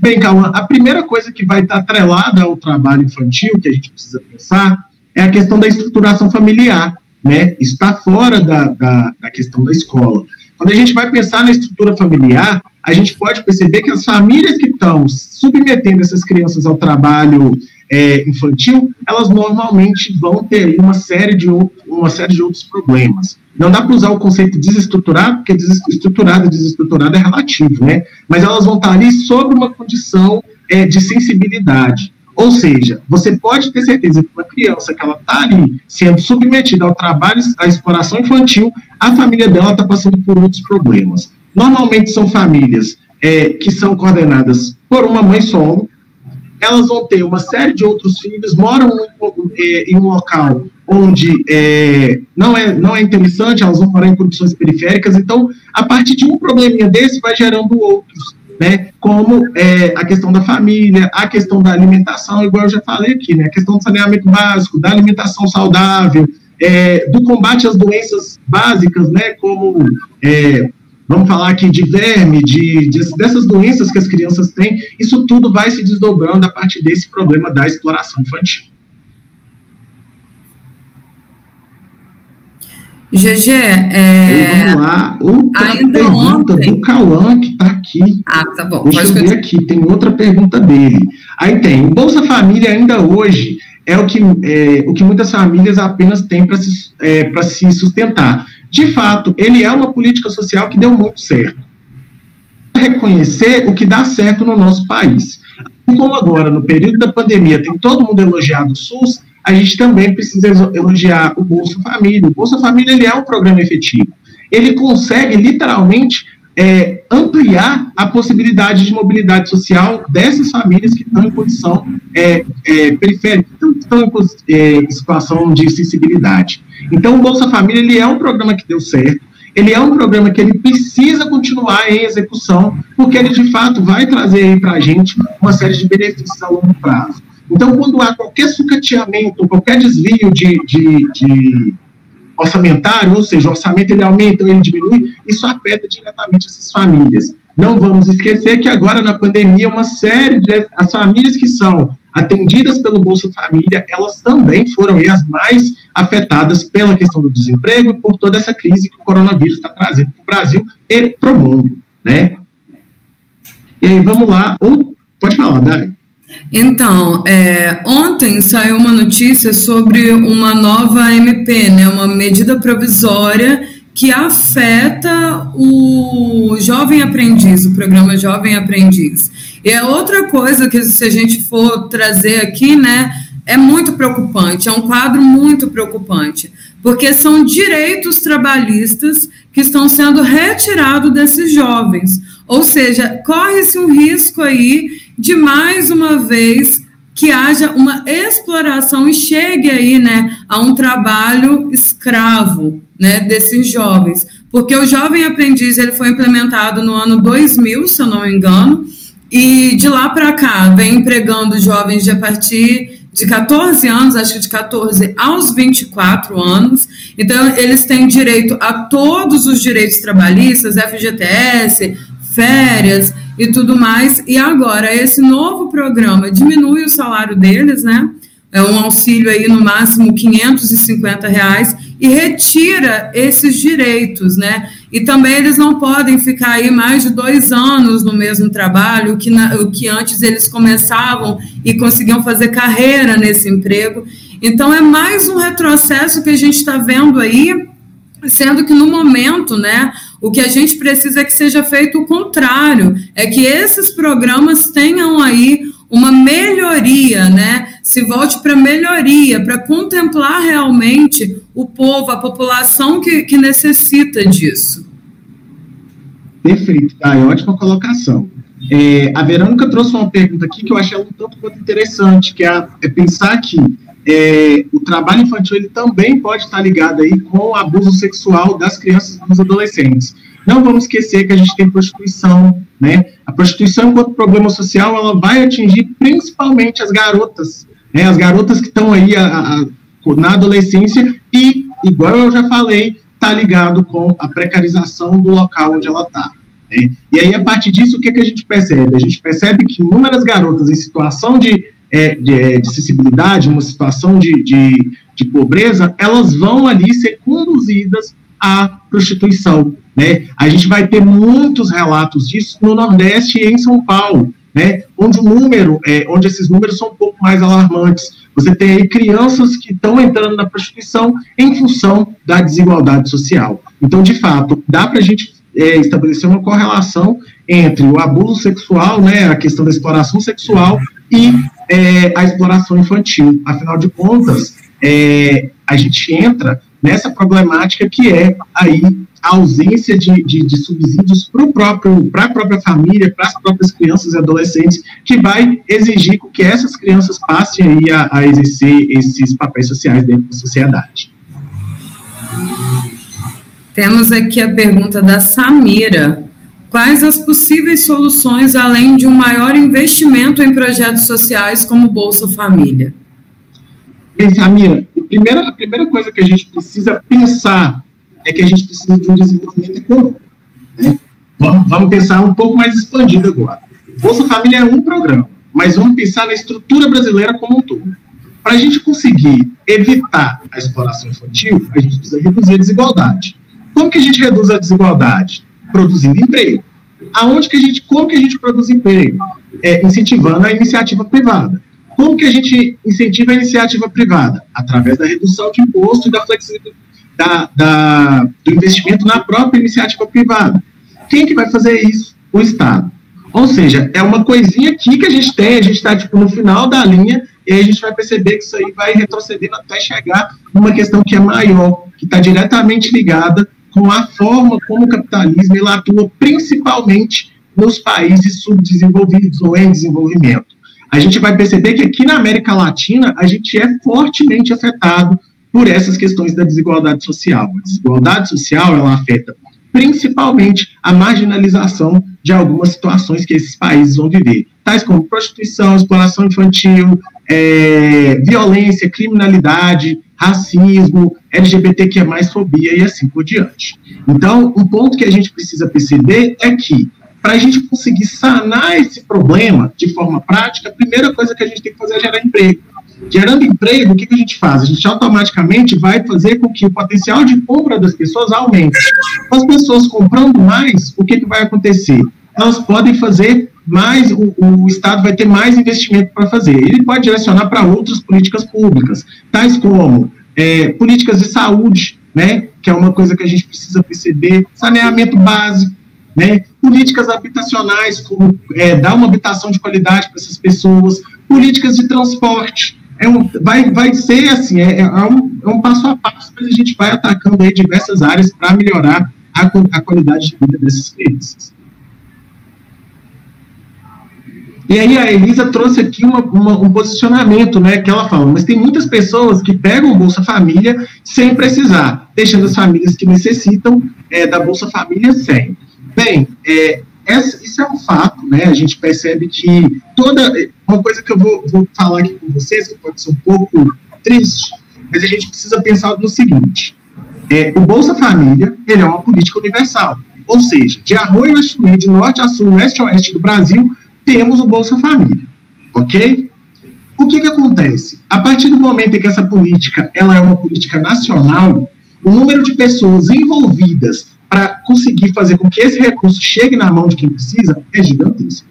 Bem, Cauã, a primeira coisa que vai estar atrelada ao trabalho infantil, que a gente precisa pensar, é a questão da estruturação familiar, né? Isso está fora da, da, da questão da escola. Quando a gente vai pensar na estrutura familiar, a gente pode perceber que as famílias que estão submetendo essas crianças ao trabalho é, infantil, elas normalmente vão ter uma série de, outro, uma série de outros problemas. Não dá para usar o conceito desestruturado, porque desestruturado e desestruturado é relativo, né? Mas elas vão estar ali sob uma condição é, de sensibilidade. Ou seja, você pode ter certeza que uma criança que ela está ali sendo submetida ao trabalho, à exploração infantil, a família dela está passando por muitos problemas. Normalmente são famílias é, que são coordenadas por uma mãe solo, elas vão ter uma série de outros filhos, moram em, em um local onde é, não, é, não é interessante, elas vão morar em condições periféricas, então, a partir de um probleminha desse, vai gerando outros, né, como é, a questão da família, a questão da alimentação, igual eu já falei aqui, né, a questão do saneamento básico, da alimentação saudável, é, do combate às doenças básicas, né, como... É, vamos falar aqui de verme, de, de, dessas doenças que as crianças têm, isso tudo vai se desdobrando a partir desse problema da exploração infantil. Gegê, é... vamos lá, outra ainda pergunta ontem... do Cauã, que está aqui. Ah, tá bom. Deixa eu ver aqui, tem outra pergunta dele. Aí tem, o Bolsa Família ainda hoje é o que, é, o que muitas famílias apenas têm para se, é, para se sustentar. De fato, ele é uma política social que deu muito certo. Reconhecer o que dá certo no nosso país. Como agora, no período da pandemia, tem todo mundo elogiado o SUS, a gente também precisa elogiar o Bolsa Família. O Bolsa Família ele é um programa efetivo. Ele consegue, literalmente, é, ampliar a possibilidade de mobilidade social dessas famílias que estão em condição é, é, periférica, que estão em, é, em situação de sensibilidade. Então, o Bolsa Família, ele é um programa que deu certo, ele é um programa que ele precisa continuar em execução, porque ele, de fato, vai trazer aí para a gente uma série de benefícios a longo prazo. Então, quando há qualquer sucateamento, qualquer desvio de, de, de orçamentário, ou seja, o orçamento ele aumenta ou ele diminui, isso afeta diretamente essas famílias. Não vamos esquecer que agora, na pandemia, uma série de as famílias que são atendidas pelo Bolsa Família, elas também foram as mais afetadas pela questão do desemprego e por toda essa crise que o coronavírus está trazendo para o Brasil e para o mundo, né? E aí, vamos lá. Ou, pode falar, Dayane. Então, é, ontem saiu uma notícia sobre uma nova M P, né, uma medida provisória que afeta o Jovem Aprendiz, o programa Jovem Aprendiz. E é outra coisa que, se a gente for trazer aqui, né, é muito preocupante, é um quadro muito preocupante, porque são direitos trabalhistas que estão sendo retirados desses jovens. Ou seja, corre-se um risco aí de, mais uma vez, que haja uma exploração e chegue aí, né, a um trabalho escravo, né, desses jovens. Porque o Jovem Aprendiz ele foi implementado no ano dois mil, se eu não me engano, e de lá para cá vem empregando jovens de a partir de catorze anos, acho que de catorze aos vinte e quatro anos. Então, eles têm direito a todos os direitos trabalhistas, F G T S, férias e tudo mais, e agora esse novo programa diminui o salário deles, né, é um auxílio aí no máximo quinhentos e cinquenta reais, e retira esses direitos, né, e também eles não podem ficar aí mais de dois anos no mesmo trabalho, que na, o que antes eles começavam e conseguiam fazer carreira nesse emprego. Então é mais um retrocesso que a gente está vendo aí, sendo que no momento, né, o que a gente precisa é que seja feito o contrário, é que esses programas tenham aí uma melhoria, né, se volte para melhoria, para contemplar realmente o povo, a população que, que necessita disso. Perfeito, tá, é ótima colocação. É, a Verônica trouxe uma pergunta aqui que eu achei um tanto quanto interessante, que é, é pensar que É, o trabalho infantil ele também pode estar ligado aí com o abuso sexual das crianças e dos adolescentes. Não vamos esquecer que a gente tem prostituição, né? A prostituição, enquanto problema social, ela vai atingir principalmente as garotas, né? As garotas que estão aí a, a, na adolescência e, igual eu já falei, está ligado com a precarização do local onde ela está. Né? E aí, a partir disso, o que, que a gente percebe? A gente percebe que inúmeras garotas em situação de É, de, de acessibilidade, uma situação de, de, de pobreza, elas vão ali ser conduzidas à prostituição, né? A gente vai ter muitos relatos disso no Nordeste e em São Paulo, né? Onde o número, é, onde esses números são um pouco mais alarmantes. Você tem aí crianças que estão entrando na prostituição em função da desigualdade social. Então, de fato, dá para a gente é, estabelecer uma correlação entre o abuso sexual, né, a questão da exploração sexual e é, a exploração infantil. Afinal de contas, é, a gente entra nessa problemática que é aí a ausência de, de, de subsídios para próprio, a própria família, para as próprias crianças e adolescentes, que vai exigir que essas crianças passem aí a, a exercer esses papéis sociais dentro da sociedade. Temos aqui a pergunta da Samira. Quais as possíveis soluções, além de um maior investimento em projetos sociais como Bolsa Família? Bem, Samira, a primeira, a primeira coisa que a gente precisa pensar é que a gente precisa de um desenvolvimento econômico, né? Vamos pensar um pouco mais expandido agora. Bolsa Família é um programa, mas vamos pensar na estrutura brasileira como um todo. Para a gente conseguir evitar a exploração infantil, a gente precisa reduzir a desigualdade. Como que a gente reduz a desigualdade? Produzindo emprego. Aonde que a gente, como que a gente produz emprego? É, incentivando a iniciativa privada. Como que a gente incentiva a iniciativa privada? Através da redução de imposto e da flexibilidade Da, da, do investimento na própria iniciativa privada. Quem que vai fazer isso? O Estado. Ou seja, é uma coisinha aqui que a gente tem, a gente está tipo, no final da linha, e aí a gente vai perceber que isso aí vai retrocedendo até chegar numa questão que é maior, que está diretamente ligada com a forma como o capitalismo ele atua principalmente nos países subdesenvolvidos ou em desenvolvimento. A gente vai perceber que aqui na América Latina a gente é fortemente afetado por essas questões da desigualdade social. A desigualdade social, ela afeta principalmente a marginalização de algumas situações que esses países vão viver, tais como prostituição, exploração infantil, é, violência, criminalidade, racismo, L G B T Q mais, fobia e assim por diante. Então, um ponto que a gente precisa perceber é que, para a gente conseguir sanar esse problema de forma prática, a primeira coisa que a gente tem que fazer é gerar emprego. Gerando emprego, o que, que a gente faz? A gente automaticamente vai fazer com que o potencial de compra das pessoas aumente. As pessoas comprando mais, o que, que vai acontecer? Elas podem fazer mais, o, o Estado vai ter mais investimento para fazer. Ele pode direcionar para outras políticas públicas, tais como é, políticas de saúde, né, que é uma coisa que a gente precisa perceber, saneamento básico, né, políticas habitacionais, como é, dar uma habitação de qualidade para essas pessoas, políticas de transporte. É um, vai, vai ser assim, é, é, um, é um passo a passo, mas a gente vai atacando aí diversas áreas para melhorar a, a qualidade de vida dessas crianças. E aí a Elisa trouxe aqui uma, uma, um posicionamento, né, que ela fala, mas tem muitas pessoas que pegam o Bolsa Família sem precisar, deixando as famílias que necessitam é, da Bolsa Família sem. Bem, é... Essa, isso é um fato, né? A gente percebe que toda... Uma coisa que eu vou, vou falar aqui com vocês, que pode ser um pouco triste, mas a gente precisa pensar no seguinte. É, o Bolsa Família, ele é uma política universal. Ou seja, de arroio a chumé, de norte a sul, leste a oeste do Brasil, temos o Bolsa Família. Ok? O que que acontece? A partir do momento em que essa política, ela é uma política nacional, o número de pessoas envolvidas para conseguir fazer com que esse recurso chegue na mão de quem precisa, é gigantesco.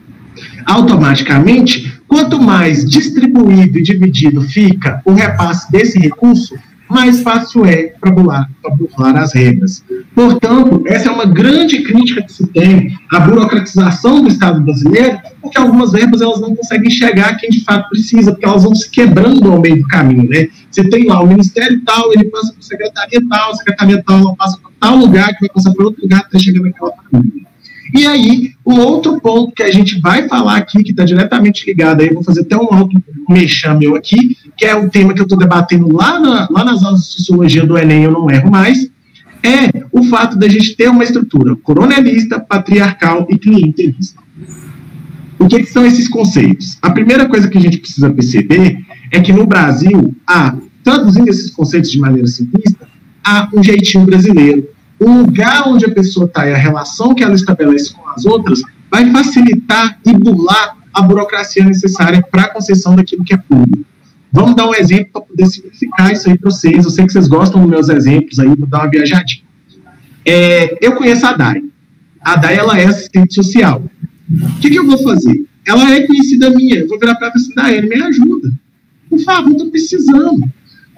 Automaticamente, quanto mais distribuído e dividido fica o repasse desse recurso, mais fácil é para burlar, para burlar as regras. Portanto, essa é uma grande crítica que se tem à burocratização do Estado brasileiro, porque algumas verbas elas não conseguem chegar a quem de fato precisa, porque elas vão se quebrando ao meio do caminho, né? Você tem lá o Ministério tal, ele passa para a Secretaria tal, a Secretaria tal ela passa para tal lugar, que vai passar para outro lugar até chegar naquela família. E aí, um outro ponto que a gente vai falar aqui, que está diretamente ligado, aí eu vou fazer até um outro mexame meu aqui, que é um tema que eu estou debatendo lá, na, lá nas aulas de Sociologia do Enem, eu não erro mais, é o fato da gente ter uma estrutura coronelista, patriarcal e clientelista. O que, que são esses conceitos? A primeira coisa que a gente precisa perceber é que no Brasil, há, traduzindo esses conceitos de maneira simplista, há um jeitinho brasileiro. O lugar onde a pessoa está e a relação que ela estabelece com as outras vai facilitar e burlar a burocracia necessária para a concessão daquilo que é público. Vamos dar um exemplo para poder simplificar isso aí para vocês. Eu sei que vocês gostam dos meus exemplos aí, vou dar uma viajadinha. É, eu conheço a Day. A Day, ela é assistente social. O que, que eu vou fazer? Ela é conhecida minha. Eu vou virar para ela e falar assim, Dayane, me ajuda. Por favor, estou precisando.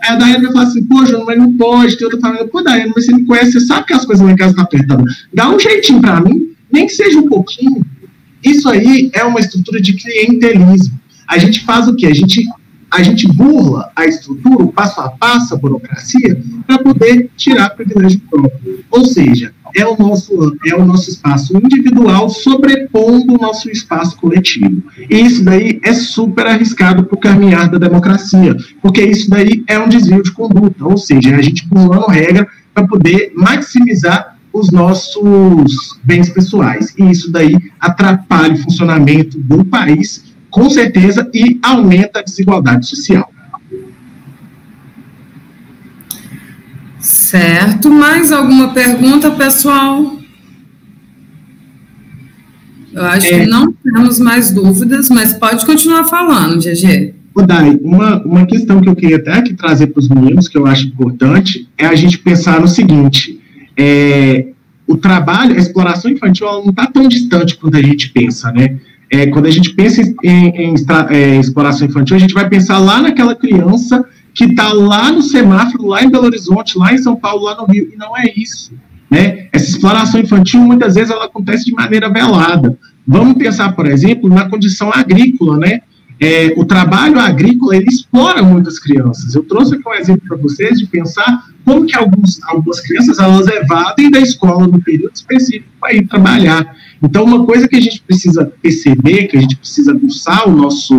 Aí a Dayane vai falar assim, poxa, mas não pode, tem outra família. Pô, Dayane, mas você me conhece, você sabe que as coisas na minha casa estão apertando. Dá um jeitinho para mim, nem que seja um pouquinho. Isso aí é uma estrutura de clientelismo. A gente faz o quê? A gente, a gente burla a estrutura, o passo a passo, a burocracia, para poder tirar privilégio próprio. Ou seja, é o, nosso, é o nosso espaço individual sobrepondo o nosso espaço coletivo. E isso daí é super arriscado para o caminhar da democracia, porque isso daí é um desvio de conduta, ou seja, é a gente pulando regra para poder maximizar os nossos bens pessoais. E isso daí atrapalha o funcionamento do país, com certeza, e aumenta a desigualdade social. Certo. Mais alguma pergunta, pessoal? Eu acho é. que não temos mais dúvidas, mas pode continuar falando, Gegê. Ô, Dai, uma, uma questão que eu queria até aqui trazer para os meninos, que eu acho importante, é a gente pensar no seguinte, é, o trabalho, a exploração infantil, ela não está tão distante quanto a gente pensa, né? É, quando a gente pensa em, em, em é, exploração infantil, a gente vai pensar lá naquela criança que está lá no semáforo, lá em Belo Horizonte, lá em São Paulo, lá no Rio, e não é isso, né? Essa exploração infantil, muitas vezes, ela acontece de maneira velada. Vamos pensar, por exemplo, na condição agrícola, né? É, o trabalho agrícola, ele explora muitas crianças. Eu trouxe aqui um exemplo para vocês de pensar como que alguns, algumas crianças, elas evadem da escola no período específico para ir trabalhar. Então, uma coisa que a gente precisa perceber, que a gente precisa buscar o nosso,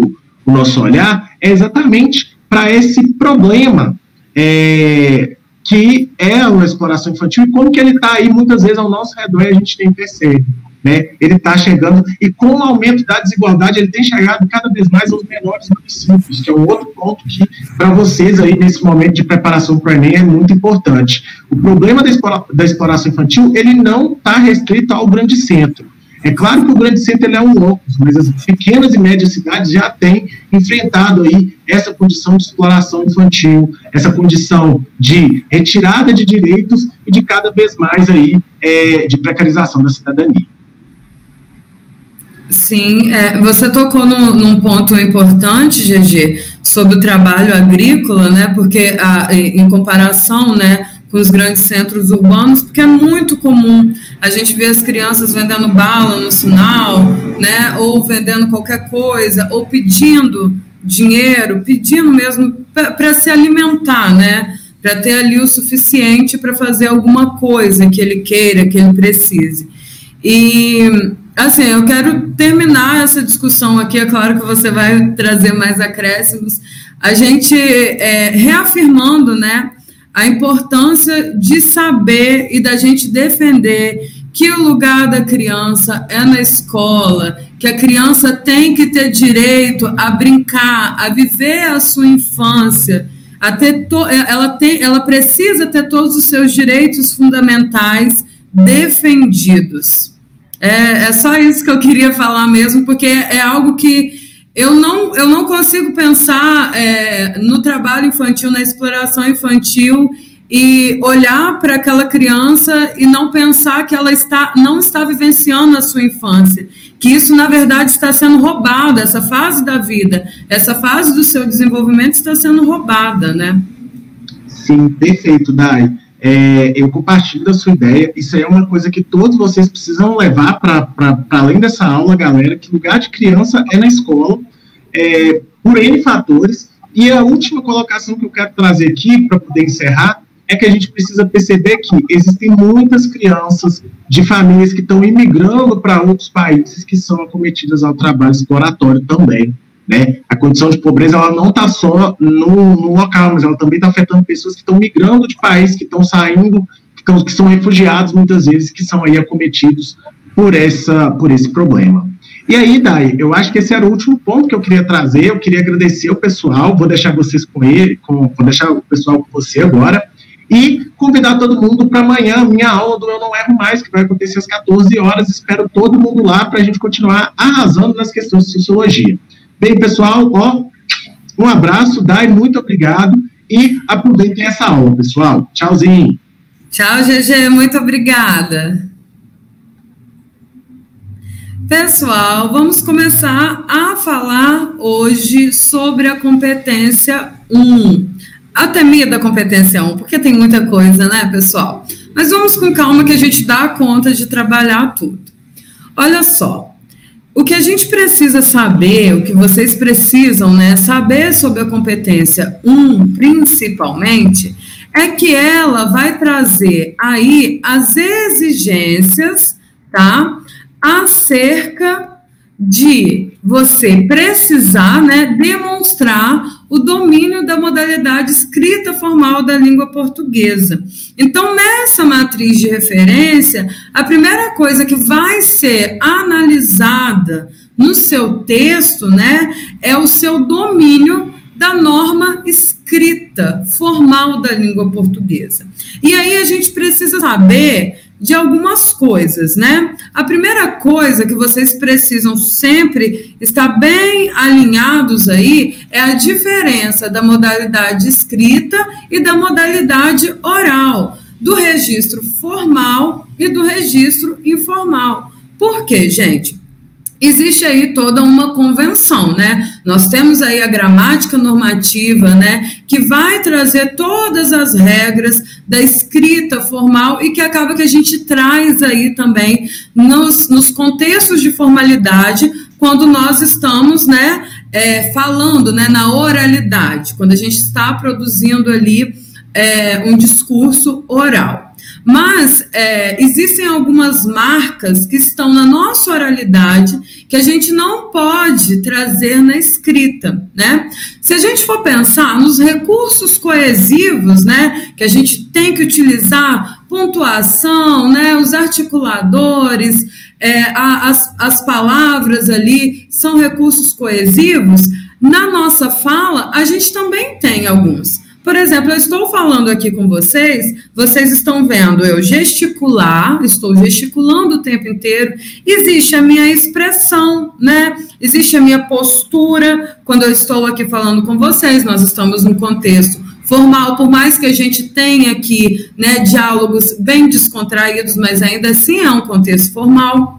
o nosso olhar, é exatamente para esse problema é, que é a exploração infantil e como que ele está aí muitas vezes ao nosso redor e a gente nem percebe, né? Ele está chegando, e com o aumento da desigualdade ele tem chegado cada vez mais aos menores municípios, que é um outro ponto que para vocês aí nesse momento de preparação para o Enem é muito importante. O problema da, explora, da exploração infantil, ele não está restrito ao grande centro. É claro que o grande centro ele é um locus, mas as pequenas e médias cidades já têm enfrentado aí essa condição de exploração infantil, essa condição de retirada de direitos e de cada vez mais aí, é, de precarização da cidadania. Sim, é, você tocou no, num ponto importante, Gegê, sobre o trabalho agrícola, né? Porque a, em comparação, né, com os grandes centros urbanos, porque é muito comum a gente ver as crianças vendendo bala no sinal, né, ou vendendo qualquer coisa, ou pedindo dinheiro, pedindo mesmo para se alimentar, né, para ter ali o suficiente para fazer alguma coisa que ele queira, que ele precise. E, assim, eu quero terminar essa discussão aqui, é claro que você vai trazer mais acréscimos, a gente é, reafirmando, né, a importância de saber e da gente defender que o lugar da criança é na escola, que a criança tem que ter direito a brincar, a viver a sua infância, a ter to- ela, tem, ela precisa ter todos os seus direitos fundamentais defendidos. É, é só isso que eu queria falar mesmo, porque é algo que Eu não, eu não consigo pensar é, no trabalho infantil, na exploração infantil, e olhar para aquela criança e não pensar que ela está, não está vivenciando a sua infância, que isso, na verdade, está sendo roubado, essa fase da vida, essa fase do seu desenvolvimento está sendo roubada, né? Sim, perfeito, Dai. É, eu compartilho da sua ideia, isso aí é uma coisa que todos vocês precisam levar para além dessa aula, galera, que lugar de criança é na escola, é, por N fatores, e a última colocação que eu quero trazer aqui, para poder encerrar, é que a gente precisa perceber que existem muitas crianças de famílias que estão imigrando para outros países que são acometidas ao trabalho exploratório também, né? A condição de pobreza, ela não está só no, no local, mas ela também está afetando pessoas que estão migrando de país, que estão saindo, que, tão, que são refugiados muitas vezes, que são aí acometidos por, essa, por esse problema. E aí, Dai, eu acho que esse era o último ponto que eu queria trazer, eu queria agradecer o pessoal, vou deixar vocês com ele, com, vou deixar o pessoal com você agora, e convidar todo mundo para amanhã, minha aula do Eu Não Erro Mais, que vai acontecer às quatorze horas, espero todo mundo lá para a gente continuar arrasando nas questões de sociologia. Bem, pessoal, ó, um abraço, Dai, muito obrigado e aproveitem essa aula, pessoal. Tchauzinho. Tchau, Gegê, muito obrigada. Pessoal, vamos começar a falar hoje sobre a competência um, a temida competência um, porque tem muita coisa, né, pessoal? Mas vamos com calma que a gente dá conta de trabalhar tudo. Olha só, o que a gente precisa saber, o que vocês precisam, né, saber sobre a competência um, principalmente, é que ela vai trazer aí as exigências, tá, acerca de você precisar, né, demonstrar o domínio da modalidade escrita formal da língua portuguesa. Então, nessa matriz de referência, a primeira coisa que vai ser analisada no seu texto, né, é o seu domínio da norma escrita formal da língua portuguesa. E aí a gente precisa saber de algumas coisas, né? A primeira coisa que vocês precisam sempre estar bem alinhados aí é a diferença da modalidade escrita e da modalidade oral, do registro formal e do registro informal. Por quê, gente? Existe aí toda uma convenção, né? Nós temos aí a gramática normativa, né? Que vai trazer todas as regras da escrita formal e que acaba que a gente traz aí também nos, nos contextos de formalidade quando nós estamos, né? É, falando, né? Na oralidade, quando a gente está produzindo ali é, um discurso oral. Mas é, existem algumas marcas que estão na nossa oralidade que a gente não pode trazer na escrita, né? Se a gente for pensar nos recursos coesivos, né, que a gente tem que utilizar, pontuação, né, os articuladores, é, a, as, as palavras ali são recursos coesivos, na nossa fala a gente também tem alguns. Por exemplo, eu estou falando aqui com vocês, vocês estão vendo eu gesticular, estou gesticulando o tempo inteiro, existe a minha expressão, né? Existe a minha postura, quando eu estou aqui falando com vocês, nós estamos num contexto formal, por mais que a gente tenha aqui, né, diálogos bem descontraídos, mas ainda assim é um contexto formal.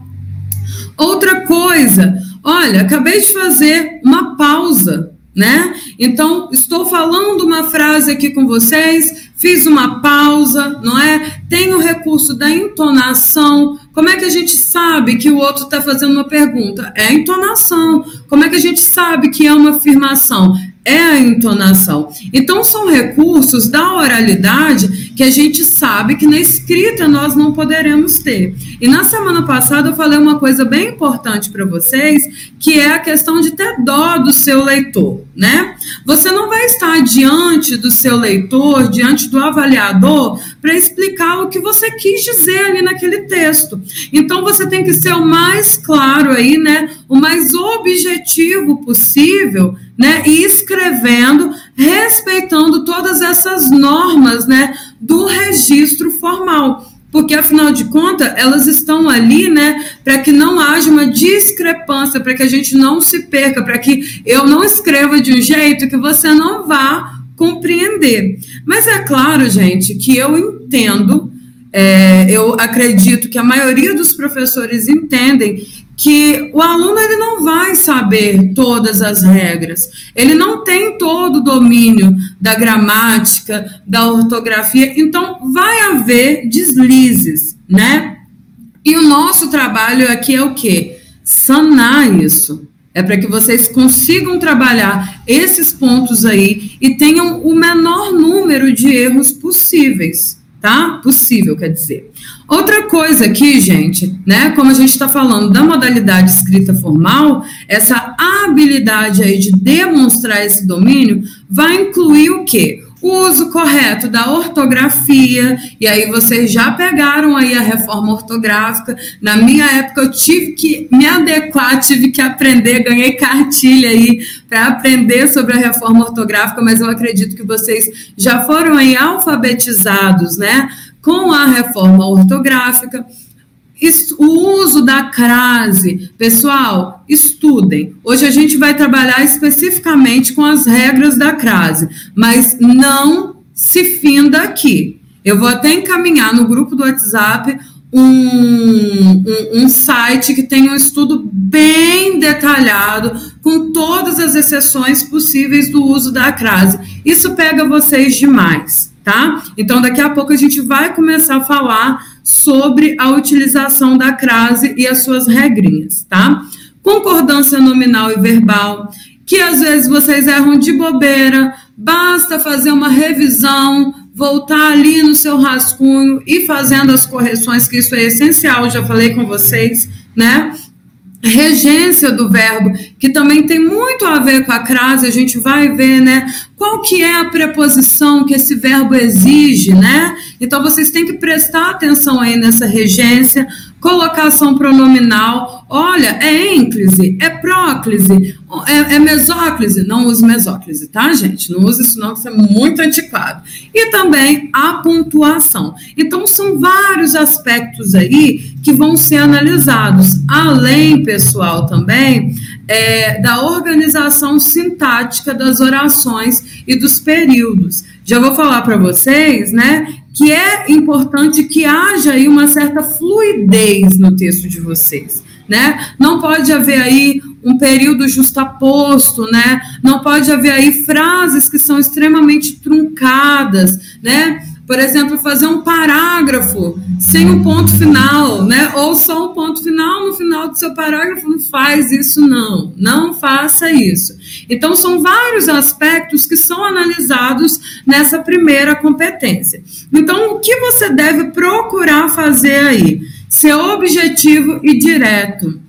Outra coisa, olha, acabei de fazer uma pausa, né? Então, estou falando uma frase aqui com vocês, fiz uma pausa, não é? Tem o recurso da entonação. Como é que a gente sabe que o outro está fazendo uma pergunta? É a entonação. Como é que a gente sabe que é uma afirmação? É a entonação. Então, são recursos da oralidade que a gente sabe que na escrita nós não poderemos ter. E na semana passada eu falei uma coisa bem importante para vocês, que é a questão de ter dó do seu leitor, né? Você não vai estar diante do seu leitor, diante do avaliador, para explicar o que você quis dizer ali naquele texto. Então, você tem que ser o mais claro aí, né? O mais objetivo possível, né, e escrevendo, respeitando todas essas normas, né, do registro formal, porque afinal de contas elas estão ali, né, para que não haja uma discrepância, para que a gente não se perca, para que eu não escreva de um jeito que você não vá compreender. Mas é claro, gente, que eu entendo, é, eu acredito que a maioria dos professores entendem que o aluno ele não vai saber todas as regras, ele não tem todo o domínio da gramática, da ortografia, então vai haver deslizes, né? E o nosso trabalho aqui é o quê? Sanar isso. É para que vocês consigam trabalhar esses pontos aí e tenham o menor número de erros possíveis, tá? Possível, quer dizer. Outra coisa aqui, gente, né, como a gente está falando da modalidade escrita formal, essa habilidade aí de demonstrar esse domínio vai incluir o quê? O uso correto da ortografia, e aí vocês já pegaram aí a reforma ortográfica. Na minha época eu tive que me adequar, tive que aprender, ganhei cartilha aí para aprender sobre a reforma ortográfica, mas eu acredito que vocês já foram aí alfabetizados, né, com a reforma ortográfica. Isso, o uso da crase. Pessoal, estudem. Hoje a gente vai trabalhar especificamente com as regras da crase, mas não se finda aqui. Eu vou até encaminhar no grupo do WhatsApp um, um, um site que tem um estudo bem detalhado, com todas as exceções possíveis do uso da crase. Isso pega vocês demais, tá? Então, daqui a pouco a gente vai começar a falar sobre a utilização da crase e as suas regrinhas, tá? Concordância nominal e verbal, que às vezes vocês erram de bobeira, basta fazer uma revisão, voltar ali no seu rascunho e fazendo as correções, que isso é essencial, já falei com vocês, né? Regência do verbo, que também tem muito a ver com a crase, a gente vai ver, né? Qual que é a preposição que esse verbo exige, né? Então, vocês têm que prestar atenção aí nessa regência. Colocação pronominal, olha, é ênclise, é próclise, é, é mesóclise, não use mesóclise, tá, gente? Não use isso não, isso é muito antiquado. E também a pontuação. Então, são vários aspectos aí que vão ser analisados, além, pessoal, também, é, da organização sintática das orações e dos períodos. Já vou falar para vocês, né, que é importante que haja aí uma certa fluidez no texto de vocês, né? Não pode haver aí um período justaposto, né? Não pode haver aí frases que são extremamente truncadas, né? Por exemplo, fazer um parágrafo sem um ponto final, né? Ou só um ponto final no final do seu parágrafo, não faz isso não, não faça isso. Então, são vários aspectos que são analisados nessa primeira competência. Então, o que você deve procurar fazer aí? Ser objetivo e direto.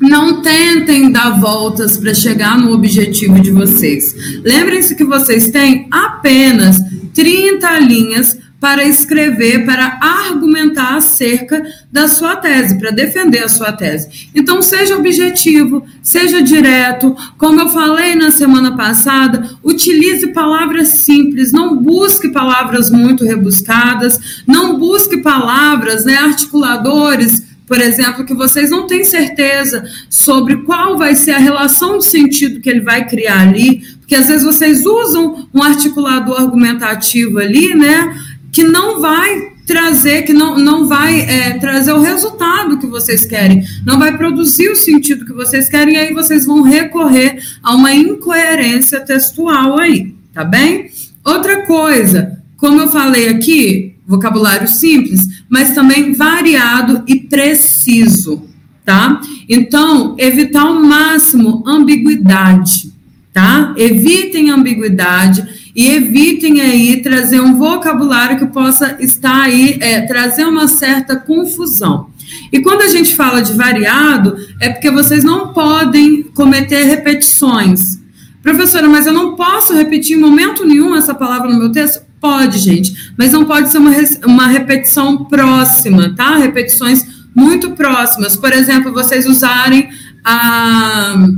Não tentem dar voltas para chegar no objetivo de vocês. Lembrem-se que vocês têm apenas trinta linhas para escrever, para argumentar acerca da sua tese, para defender a sua tese. Então, seja objetivo, seja direto. Como eu falei na semana passada, utilize palavras simples, não busque palavras muito rebuscadas, não busque palavras, né, articuladores, por exemplo, que vocês não têm certeza sobre qual vai ser a relação de sentido que ele vai criar ali, porque às vezes vocês usam um articulador argumentativo ali, né, que não vai trazer, que não, não vai é, trazer o resultado que vocês querem, não vai produzir o sentido que vocês querem, e aí vocês vão recorrer a uma incoerência textual aí, tá bem? Outra coisa, como eu falei aqui, vocabulário simples, mas também variado e preciso, tá? Então, evitar ao máximo ambiguidade, tá? Evitem ambiguidade e evitem aí trazer um vocabulário que possa estar aí, é, trazer uma certa confusão. E quando a gente fala de variado, é porque vocês não podem cometer repetições. Professora, mas eu não posso repetir em momento nenhum essa palavra no meu texto? Pode, gente, mas não pode ser uma, uma repetição próxima, tá? Repetições muito próximas. Por exemplo, vocês usarem a,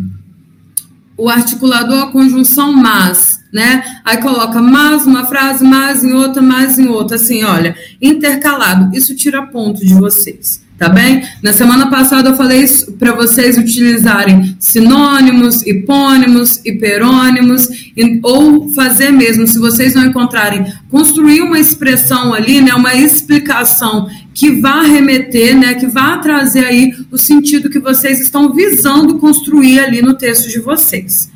o articulador, a conjunção mas, né? Aí coloca mas uma frase, mas em outra, mas em outra, assim, olha, intercalado. Isso tira ponto de vocês, tá bem? Na semana passada eu falei para vocês utilizarem sinônimos, hipônimos, hiperônimos, ou fazer mesmo, se vocês não encontrarem, construir uma expressão ali, né, uma explicação que vá remeter, né, que vá trazer aí o sentido que vocês estão visando construir ali no texto de vocês.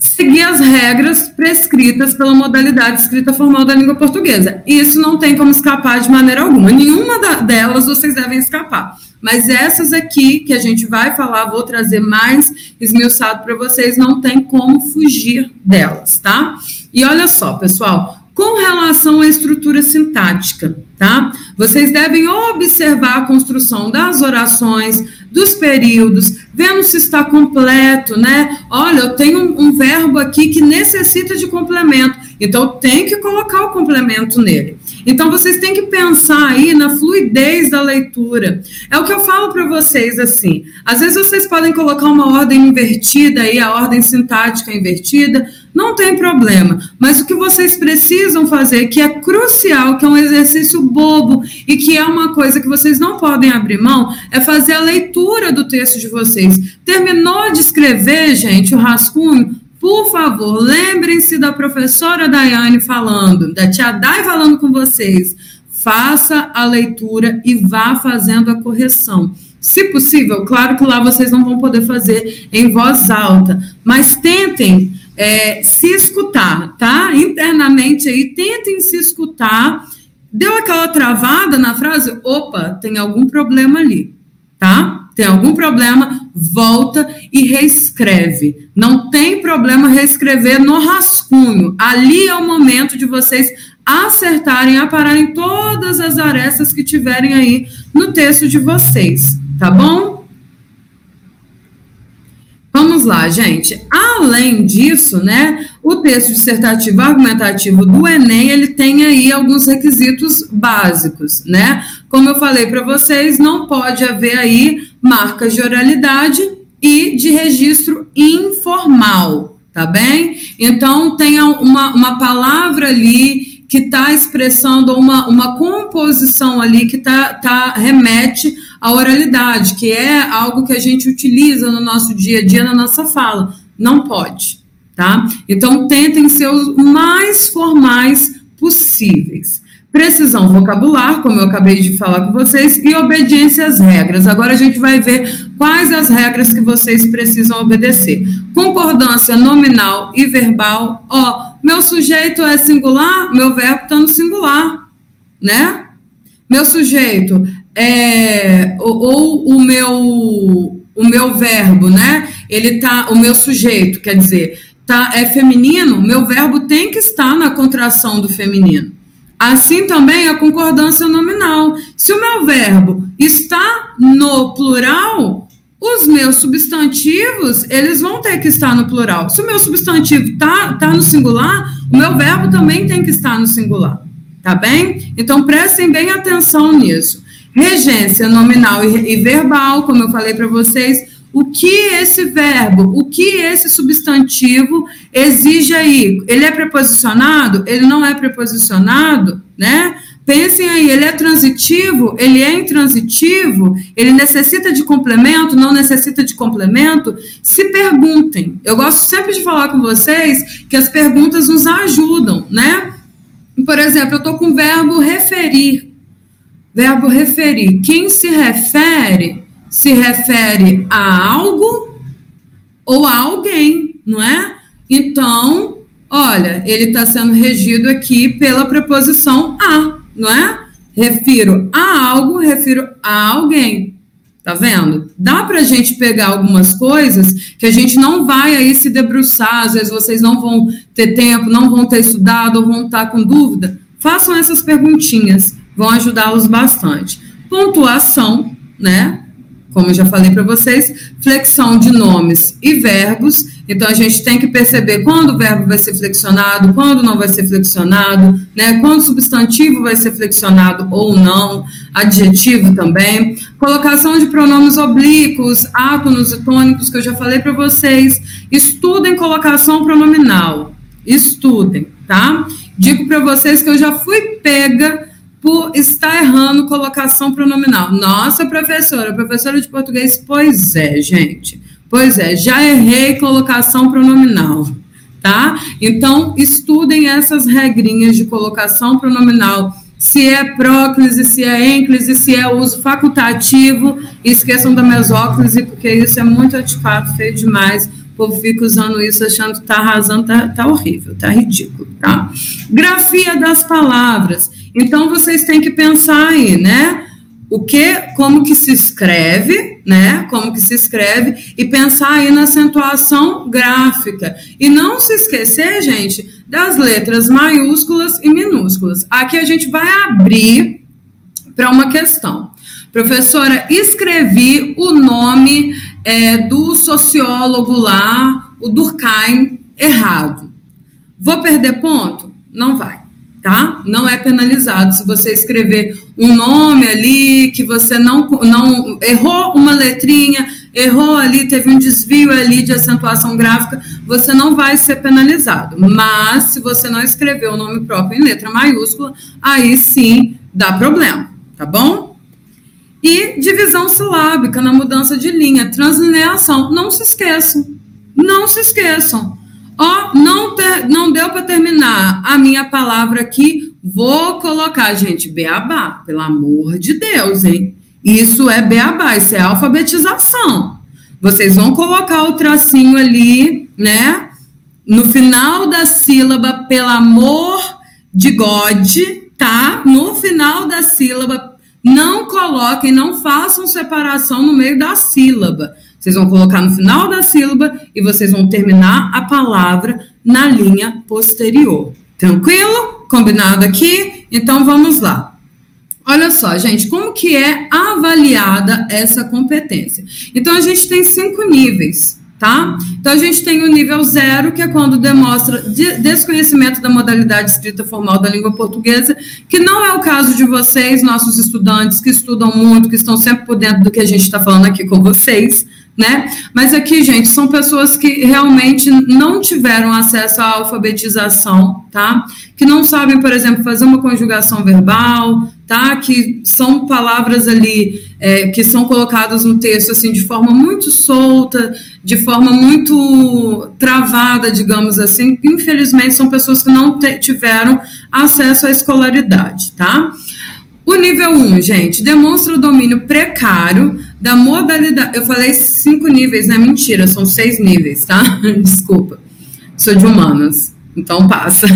Seguir as regras prescritas pela modalidade escrita formal da língua portuguesa. Isso não tem como escapar de maneira alguma. Nenhuma delas vocês devem escapar. Mas essas aqui que a gente vai falar, vou trazer mais esmiuçado para vocês, não tem como fugir delas, tá? E olha só, pessoal, com relação à estrutura sintática, tá? Vocês devem observar a construção das orações, dos períodos, vendo se está completo, né? Olha, eu tenho um, um verbo aqui que necessita de complemento, então tem que colocar o complemento nele. Então, vocês têm que pensar aí na fluidez da leitura. É o que eu falo para vocês, assim, às vezes vocês podem colocar uma ordem invertida aí, a ordem sintática invertida, não tem problema, mas o que vocês precisam fazer, que é crucial, que é um exercício bobo e que é uma coisa que vocês não podem abrir mão, é fazer a leitura do texto de vocês. Terminou de escrever, gente, o rascunho, por favor, lembrem-se da professora Dayane falando, da tia Day falando com vocês. faça a leitura e vá fazendo a correção. Se possível, claro que lá vocês não vão poder fazer em voz alta, mas tentem é, se escutar, tá? Internamente aí, tentem se escutar. Deu aquela travada na frase? Opa, tem algum problema ali, tá? Tem algum problema, volta e reescreve. Não tem problema reescrever no rascunho. Ali é o momento de vocês acertarem, apararem todas as arestas que tiverem aí no texto de vocês, tá bom? Vamos lá, gente. Além disso, né, o texto dissertativo argumentativo do Enem, ele tem aí alguns requisitos básicos, né? Como eu falei para vocês, não pode haver aí marcas de oralidade e de registro informal, tá bem? Então, tem uma, uma palavra ali que está expressando uma, uma composição ali que tá, tá, remete à oralidade, que é algo que a gente utiliza no nosso dia a dia, na nossa fala. Não pode, tá? Então, tentem ser os mais formais possíveis. Precisão vocabular, como eu acabei de falar com vocês, e obediência às regras. Agora a gente vai ver quais as regras que vocês precisam obedecer. Concordância nominal e verbal. Ó, meu sujeito é singular, meu verbo está no singular, né? Meu sujeito é... Ou, ou o meu... O meu verbo, né? Ele tá... O meu sujeito, quer dizer, tá, é feminino, meu verbo tem que estar na contração do feminino. Assim também a concordância nominal. Se o meu verbo está no plural, os meus substantivos, eles vão ter que estar no plural. Se o meu substantivo está tá no singular, o meu verbo também tem que estar no singular. Tá bem? Então, prestem bem atenção nisso. Regência nominal e, e verbal, como eu falei para vocês. O que esse verbo, o que esse substantivo exige aí? Ele é preposicionado? Ele não é preposicionado? Né? Pensem aí, ele é transitivo? Ele é intransitivo? Ele necessita de complemento? Não necessita de complemento? Se perguntem. Eu gosto sempre de falar com vocês que as perguntas nos ajudam, né? Por exemplo, eu estou com o verbo referir. Verbo referir. Quem se refere... se refere a algo ou a alguém, não é? Então, olha, ele está sendo regido aqui pela preposição a, não é? Refiro a algo, refiro a alguém. Tá vendo? Dá pra gente pegar algumas coisas que a gente não vai aí se debruçar, às vezes vocês não vão ter tempo, não vão ter estudado ou vão estar com dúvida. Façam essas perguntinhas, vão ajudá-los bastante. Pontuação, né? Como eu já falei para vocês, flexão de nomes e verbos. Então, a gente tem que perceber quando o verbo vai ser flexionado, quando não vai ser flexionado, né? Quando o substantivo vai ser flexionado ou não, adjetivo também. Colocação de pronomes oblíquos, átonos e tônicos, que eu já falei para vocês. Estudem colocação pronominal. Estudem, tá? Digo para vocês que eu já fui pega... por estar errando colocação pronominal. Nossa, professora, professora de português, pois é, gente. Pois é, já errei colocação pronominal, tá? Então, estudem essas regrinhas de colocação pronominal. Se é próclise, se é ênclise, se é uso facultativo, esqueçam da mesóclise, porque isso é muito antiquado, feio demais. O povo fica usando isso, achando que tá arrasando, tá, tá horrível, tá ridículo, tá? Grafia das palavras. Então, vocês têm que pensar aí, né? O que, como que se escreve, né? Como que se escreve e pensar aí na acentuação gráfica. E não se esquecer, gente, das letras maiúsculas e minúsculas. Aqui a gente vai abrir para uma questão. Professora, escrevi o nome é, do sociólogo lá, o Durkheim, errado. Vou perder ponto? Não vai, tá? Não é penalizado. Se você escrever um nome ali, que você não, não errou uma letrinha, errou ali, teve um desvio ali de acentuação gráfica, você não vai ser penalizado. Mas, se você não escrever o nome próprio em letra maiúscula, aí sim dá problema, tá bom? E divisão silábica na mudança de linha, translineação. Não se esqueçam, não se esqueçam. Ó, não, ter, não deu para terminar a minha palavra aqui Vou colocar, gente, beabá, pelo amor de Deus, hein? Isso é beabá, isso é alfabetização. Vocês vão colocar o tracinho ali, né? No final da sílaba, pelo amor de God, tá? No final da sílaba, não coloquem, não façam separação no meio da sílaba. Vocês vão colocar no final da sílaba e vocês vão terminar a palavra na linha posterior. Tranquilo? Combinado aqui? Então, vamos lá. Olha só, gente, como que é avaliada essa competência? Então, a gente tem cinco níveis, tá? Então, a gente tem o nível zero, que é quando demonstra desconhecimento da modalidade escrita formal da língua portuguesa, que não é o caso de vocês, nossos estudantes, que estudam muito, que estão sempre por dentro do que a gente está falando aqui com vocês, né? Mas aqui, gente, são pessoas que realmente não tiveram acesso à alfabetização, tá? Que não sabem, por exemplo, fazer uma conjugação verbal, tá? Que são palavras ali é, que são colocadas no texto, assim, de forma muito solta, de forma muito travada, digamos assim. Infelizmente, são pessoas que não te- tiveram acesso à escolaridade, tá? O nível um, gente, demonstra o domínio precário da modalidade... Eu falei cinco níveis, né? Mentira, são seis níveis, tá? Desculpa, sou de humanas, então passa.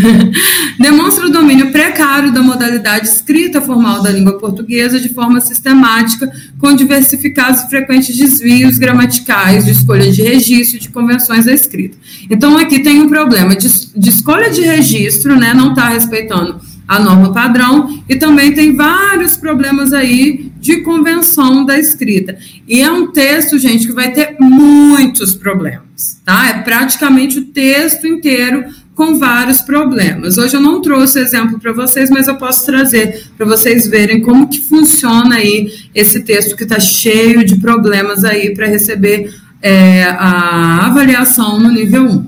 Demonstra o domínio precário da modalidade escrita formal da língua portuguesa de forma sistemática, com diversificados e frequentes desvios gramaticais de escolha de registro e de convenções da escrita. Então, aqui tem um problema de, de escolha de registro, né? Não está respeitando a norma padrão, e também tem vários problemas aí de convenção da escrita. E é um texto, gente, que vai ter muitos problemas, tá? É praticamente o texto inteiro com vários problemas. Hoje eu não trouxe exemplo para vocês, mas eu posso trazer para vocês verem como que funciona aí esse texto que está cheio de problemas aí para receber é, a avaliação no nível um.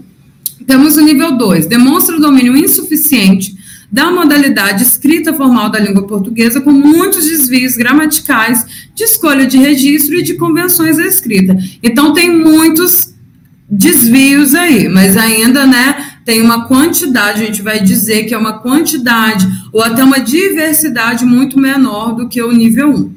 Temos o nível dois, demonstra o domínio insuficiente da modalidade escrita formal da língua portuguesa, com muitos desvios gramaticais, de escolha de registro e de convenções da escrita. Então, tem muitos desvios aí, mas ainda, né, tem uma quantidade, a gente vai dizer que é uma quantidade, ou até uma diversidade muito menor do que o nível um.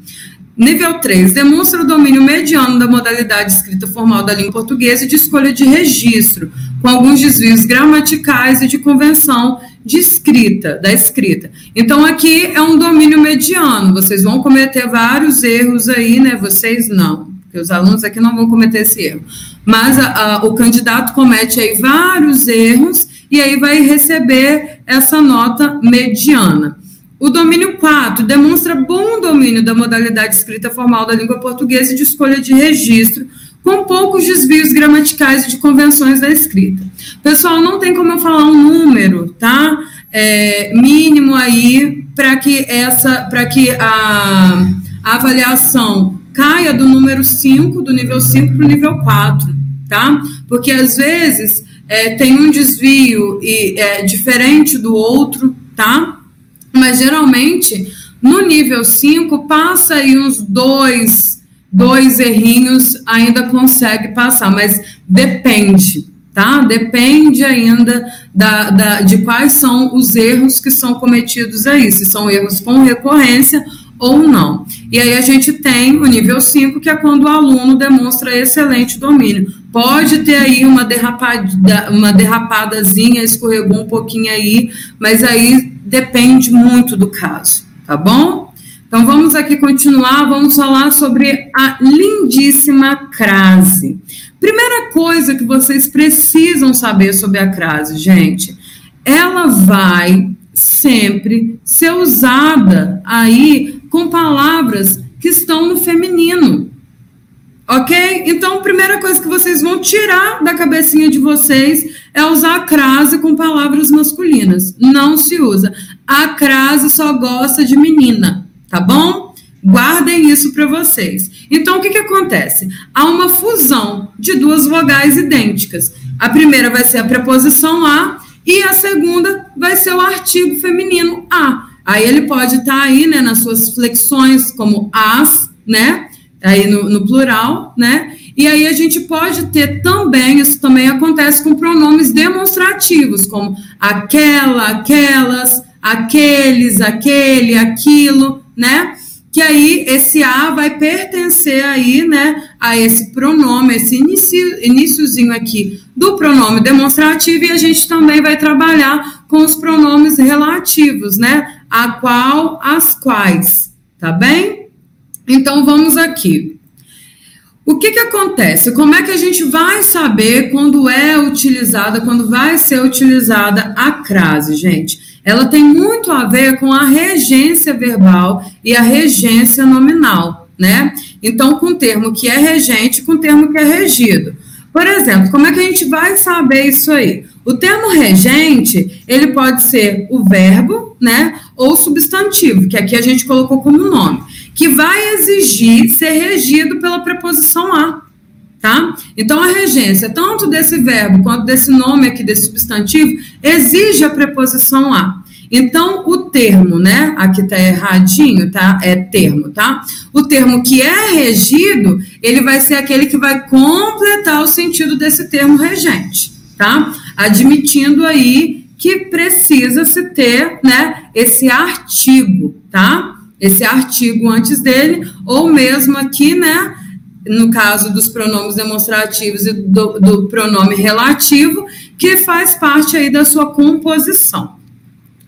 Nível três, demonstra o domínio mediano da modalidade escrita formal da língua portuguesa e de escolha de registro, com alguns desvios gramaticais e de convenção de escrita, da escrita. Então, aqui é um domínio mediano, vocês vão cometer vários erros aí, né, vocês não, porque os alunos aqui não vão cometer esse erro, mas a, a, o candidato comete aí vários erros e aí vai receber essa nota mediana. O domínio quatro demonstra bom domínio da modalidade escrita formal da língua portuguesa e de escolha de registro, com poucos desvios gramaticais e de convenções da escrita. Pessoal, não tem como eu falar um número, tá? É, mínimo aí, para que, essa, para que a, a avaliação caia do número cinco, do nível cinco para o nível quatro, tá? Porque, às vezes, é, tem um desvio e, é, diferente do outro, tá? Mas, geralmente, no nível cinco, passa aí uns dois... Dois errinhos ainda consegue passar, mas depende, tá? Depende ainda da, da, de quais são os erros que são cometidos aí, se são erros com recorrência ou não. E aí a gente tem o nível cinco, que é quando o aluno demonstra excelente domínio. Pode ter aí uma derrapada, uma derrapadazinha, escorregou um pouquinho aí, mas aí depende muito do caso, tá bom? Então, vamos aqui continuar, vamos falar sobre a lindíssima crase. Primeira coisa que vocês precisam saber sobre a crase, gente, ela vai sempre ser usada aí com palavras que estão no feminino, ok? Então, a primeira coisa que vocês vão tirar da cabecinha de vocês é usar a crase com palavras masculinas. Não se usa. A crase só gosta de menina. Tá bom? Guardem isso para vocês. Então, o que que acontece? Há uma fusão de duas vogais idênticas. A primeira vai ser a preposição a e a segunda vai ser o artigo feminino a. Aí ele pode estar tá aí, né, nas suas flexões como as, né, aí no, no plural, né, e aí a gente pode ter também, isso também acontece com pronomes demonstrativos, como aquela, aquelas, aqueles, aquele, aquilo, né? Que aí esse a vai pertencer aí, né, a esse pronome, esse inicio, iniciozinho aqui do pronome demonstrativo, e a gente também vai trabalhar com os pronomes relativos, né, a qual, as quais, tá bem? Então, vamos aqui. O que que acontece? Como é que a gente vai saber quando é utilizada, quando vai ser utilizada a crase, gente? Ela tem muito a ver com a regência verbal e a regência nominal, né? Então, com o termo que é regente, com o termo que é regido. Por exemplo, como é que a gente vai saber isso aí? O termo regente, ele pode ser o verbo, né? Ou substantivo, que aqui a gente colocou como nome, que vai exigir ser regido pela preposição a. Tá? Então, a regência, tanto desse verbo quanto desse nome aqui, desse substantivo, exige a preposição a. Então, o termo, né? Aqui tá erradinho, tá? É termo, tá? O termo que é regido, ele vai ser aquele que vai completar o sentido desse termo regente, tá? Admitindo aí que precisa se ter, né? Esse artigo, tá? Esse artigo antes dele, ou mesmo aqui, né? No caso dos pronomes demonstrativos e do, do pronome relativo, que faz parte aí da sua composição.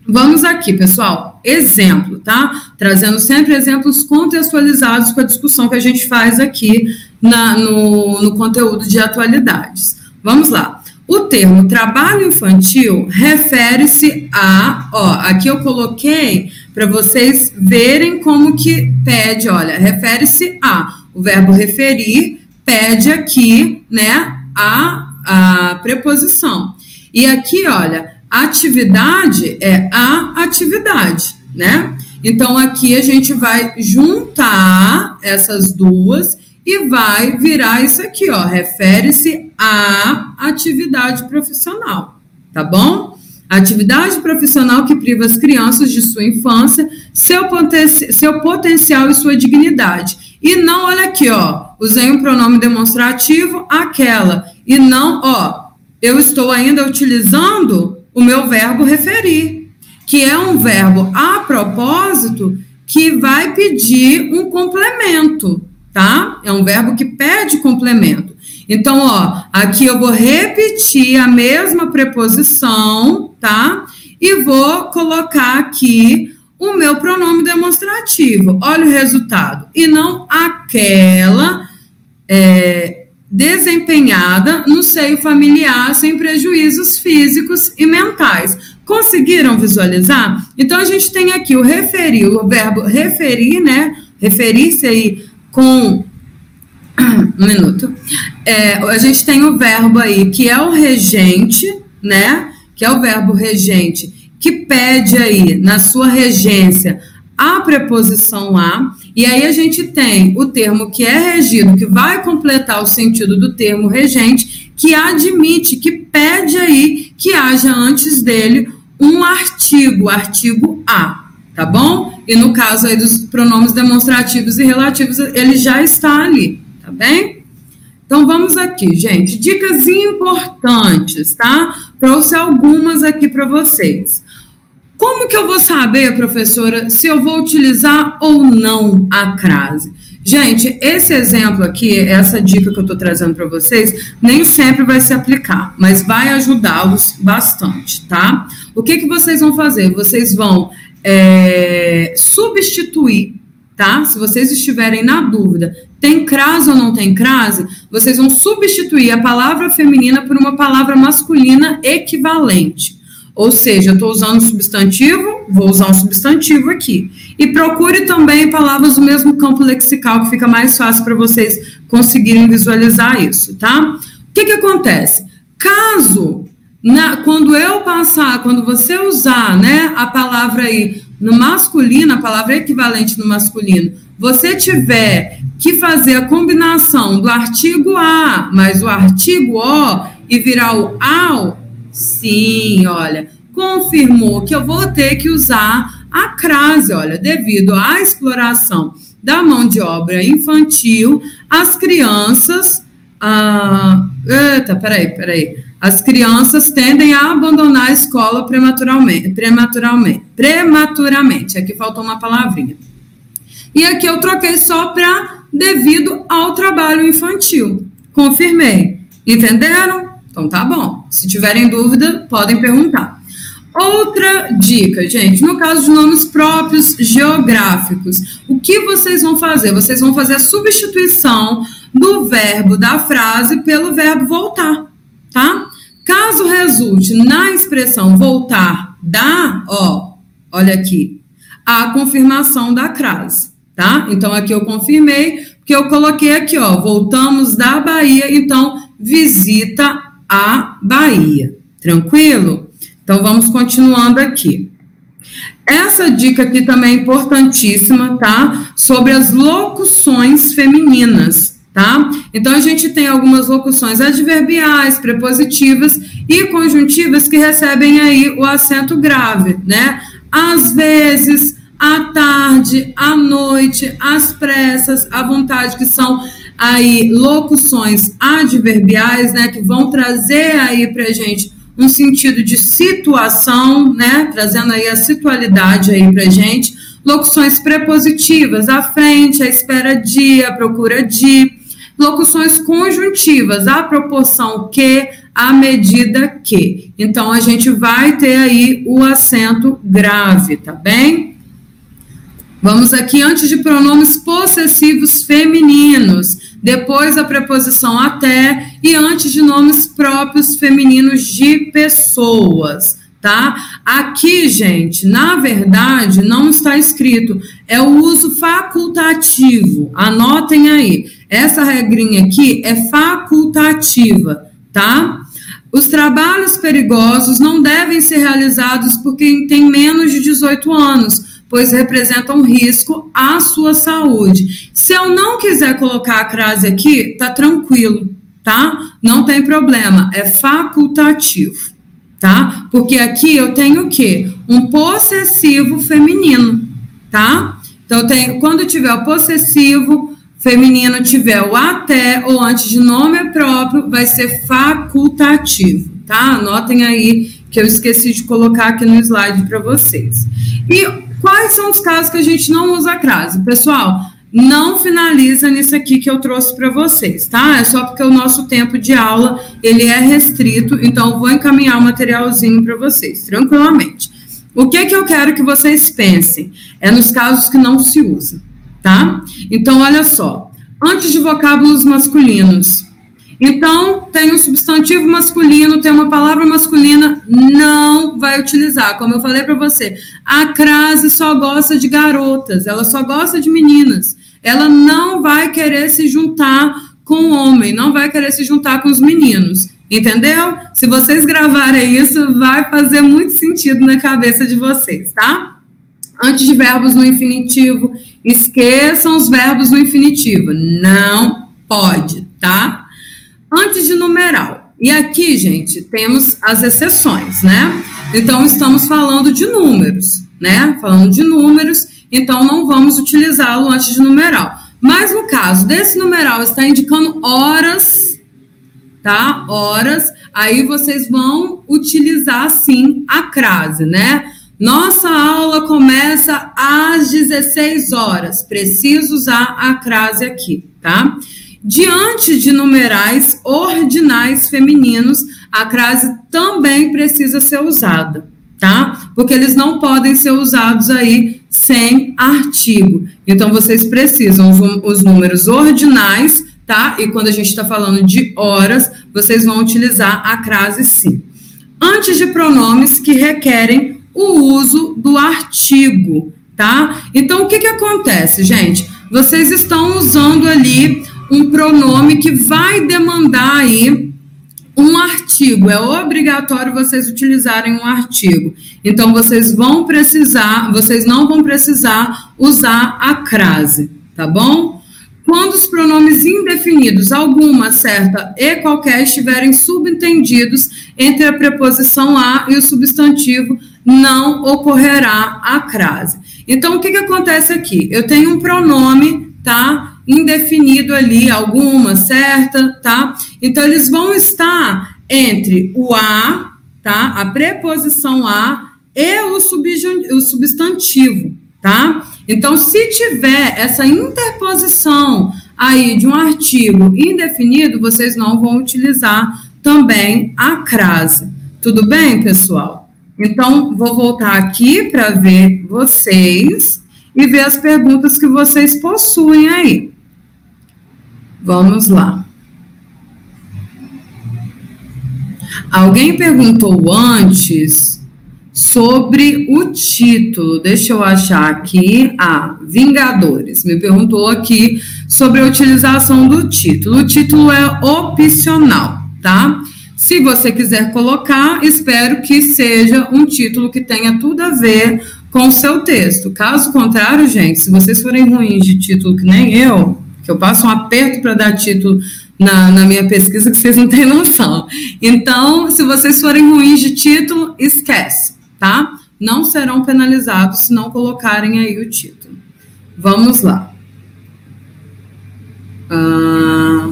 Vamos aqui, pessoal, exemplo, tá? Trazendo sempre exemplos contextualizados com a discussão que a gente faz aqui na, no, no conteúdo de atualidades. Vamos lá. O termo trabalho infantil refere-se a... Ó, aqui eu coloquei para vocês verem como que pede, olha, refere-se a... O verbo referir pede aqui, né, a, a preposição. E aqui, olha, atividade é a atividade, né? Então, aqui a gente vai juntar essas duas e vai virar isso aqui, ó. Refere-se à atividade profissional, tá bom? Atividade profissional que priva as crianças de sua infância, seu, poten seu potencial e sua dignidade. E não, olha aqui, ó, usei um pronome demonstrativo, aquela. E não, ó, eu estou ainda utilizando o meu verbo referir, que é um verbo a propósito que vai pedir um complemento, tá? É um verbo que pede complemento. Então, ó, aqui eu vou repetir a mesma preposição, tá? E vou colocar aqui o meu pronome demonstrativo. Olha o resultado. E não aquela é, desempenhada no seio familiar sem prejuízos físicos e mentais. Conseguiram visualizar? Então, a gente tem aqui o referir, o verbo referir, né? Referir-se aí com... Um minuto. É, a gente tem o verbo aí, que é o regente, né? Que é o verbo regente, que pede aí, na sua regência, a preposição a, e aí a gente tem o termo que é regido, que vai completar o sentido do termo regente, que admite, que pede aí, que haja antes dele um artigo, artigo a, tá bom? E no caso aí dos pronomes demonstrativos e relativos, ele já está ali, tá bem? Então, vamos aqui, gente. Dicas importantes, tá? Trouxe algumas aqui para vocês. Como que eu vou saber, professora, se eu vou utilizar ou não a crase? Gente, esse exemplo aqui, essa dica que eu estou trazendo para vocês, nem sempre vai se aplicar, mas vai ajudá-los bastante, tá? O que que vocês vão fazer? Vocês vão é, substituir, tá? Se vocês estiverem na dúvida, tem crase ou não tem crase, vocês vão substituir a palavra feminina por uma palavra masculina equivalente. Ou seja, eu estou usando um substantivo, vou usar um substantivo aqui. E procure também palavras do mesmo campo lexical, que fica mais fácil para vocês conseguirem visualizar isso, tá? O que que acontece? Caso, na, quando eu passar, quando você usar, né, a palavra aí, no masculino, a palavra equivalente no masculino, você tiver que fazer a combinação do artigo a mais o artigo o e virar o ao, sim, olha, confirmou que eu vou ter que usar a crase, olha, devido à exploração da mão de obra infantil, as crianças Ah, eita, peraí, peraí. As crianças tendem a abandonar a escola prematuramente, prematuramente, prematuramente. Aqui faltou uma palavrinha. E aqui eu troquei só para devido ao trabalho infantil. Confirmei. Entenderam? Então tá bom. Se tiverem dúvida, podem perguntar. Outra dica, gente, no caso de nomes próprios geográficos, o que vocês vão fazer? Vocês vão fazer a substituição do verbo da frase pelo verbo voltar, tá? Caso resulte na expressão voltar da, ó, olha aqui, a confirmação da crase, tá? Então, aqui eu confirmei, porque eu coloquei aqui, ó, voltamos da Bahia, então, visita a Bahia, tranquilo? Então, vamos continuando aqui. Essa dica aqui também é importantíssima, tá? Sobre as locuções femininas, tá? Então, a gente tem algumas locuções adverbiais, prepositivas e conjuntivas que recebem aí o acento grave, né? Às vezes, à tarde, à noite, às pressas, à vontade, que são aí locuções adverbiais, né? Que vão trazer aí pra gente um sentido de situação, né, trazendo aí a situalidade aí pra gente, locuções prepositivas, à frente, à espera de, à procura de, locuções conjuntivas, à proporção que, à medida que. Então, a gente vai ter aí o acento grave, tá bem? Vamos aqui antes de pronomes possessivos femininos. Depois a preposição até e antes de nomes próprios femininos de pessoas, tá? Aqui, gente, na verdade, não está escrito, é o uso facultativo, anotem aí. Essa regrinha aqui é facultativa, tá? Os trabalhos perigosos não devem ser realizados por quem tem menos de dezoito anos, pois representam um risco à sua saúde. Se eu não quiser colocar a crase aqui, tá tranquilo, tá? Não tem problema, é facultativo, tá? Porque aqui eu tenho o quê? Um possessivo feminino, tá? Então, eu tenho, quando tiver o possessivo feminino, tiver o até ou antes de nome próprio, vai ser facultativo, tá? Anotem aí que eu esqueci de colocar aqui no slide para vocês. E quais são os casos que a gente não usa a crase? Pessoal, não finaliza nisso aqui que eu trouxe para vocês, tá? É só porque o nosso tempo de aula, ele é restrito, então eu vou encaminhar o materialzinho para vocês, tranquilamente. O que que eu quero que vocês pensem? É nos casos que não se usa, tá? Então, olha só, antes de vocábulos masculinos. Então, tem um substantivo masculino, tem uma palavra masculina, não vai utilizar. Como eu falei para você, a crase só gosta de garotas, ela só gosta de meninas. Ela não vai querer se juntar com o homem, não vai querer se juntar com os meninos. Entendeu? Se vocês gravarem isso, vai fazer muito sentido na cabeça de vocês, tá? Antes de verbos no infinitivo, esqueçam os verbos no infinitivo. Não pode, tá? Antes de numeral. E aqui, gente, temos as exceções, né? Então, estamos falando de números, né? Falando de números, então não vamos utilizá-lo antes de numeral. Mas, no caso desse numeral, está indicando horas, tá? Horas. Aí, vocês vão utilizar, sim, a crase, né? Nossa aula começa às dezesseis horas. Preciso usar a crase aqui, tá? Diante de numerais ordinais femininos, a crase também precisa ser usada, tá? Porque eles não podem ser usados aí sem artigo. Então, vocês precisam os números ordinais, tá? E quando a gente está falando de horas, vocês vão utilizar a crase sim. Antes de pronomes que requerem o uso do artigo, tá? Então, o que que acontece, gente? Vocês estão usando ali um pronome que vai demandar aí um artigo. É obrigatório vocês utilizarem um artigo. Então, vocês vão precisar, vocês não vão precisar usar a crase, tá bom? Quando os pronomes indefinidos, alguma, certa e qualquer, estiverem subentendidos entre a preposição a e o substantivo, não ocorrerá a crase. Então, o que que acontece aqui? Eu tenho um pronome, tá? indefinido ali, alguma, certa, tá? Então, eles vão estar entre o a, tá? A preposição a e o, o substantivo, tá? Então, se tiver essa interposição aí de um artigo indefinido, vocês não vão utilizar também a crase. Tudo bem, pessoal? Então, vou voltar aqui para ver vocês e ver as perguntas que vocês possuem aí. Vamos lá. Alguém perguntou antes sobre o título, deixa eu achar aqui, ah, Vingadores, me perguntou aqui sobre a utilização do título. O título é opcional, tá? Se você quiser colocar, espero que seja um título que tenha tudo a ver com o seu texto. Caso contrário, gente, se vocês forem ruins de título que nem eu, que eu passo um aperto para dar título na, na minha pesquisa, que vocês não têm noção. Então, se vocês forem ruins de título, esquece, tá? Não serão penalizados se não colocarem aí o título. Vamos lá. Ah,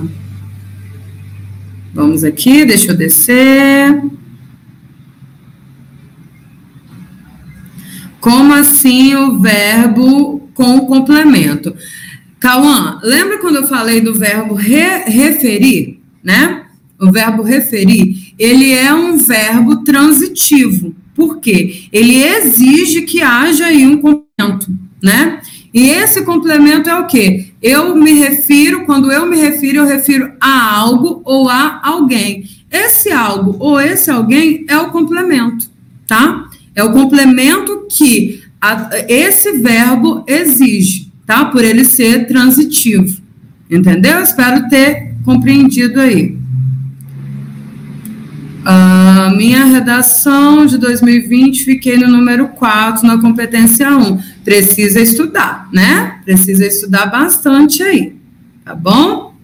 vamos aqui, deixa eu descer. Como assim o verbo com complemento? Cauã, lembra quando eu falei do verbo re referir, né? O verbo referir, ele é um verbo transitivo. Por quê? Ele exige que haja aí um complemento, né? E esse complemento é o quê? Eu me refiro, quando eu me refiro, eu refiro a algo ou a alguém. Esse algo ou esse alguém é o complemento, tá? É o complemento que a, esse verbo exige, tá? Por ele ser transitivo. Entendeu? Espero ter compreendido aí. Uh, minha redação de dois mil e vinte, fiquei no número quatro, na competência um. Precisa estudar, né? Precisa estudar bastante aí, tá bom?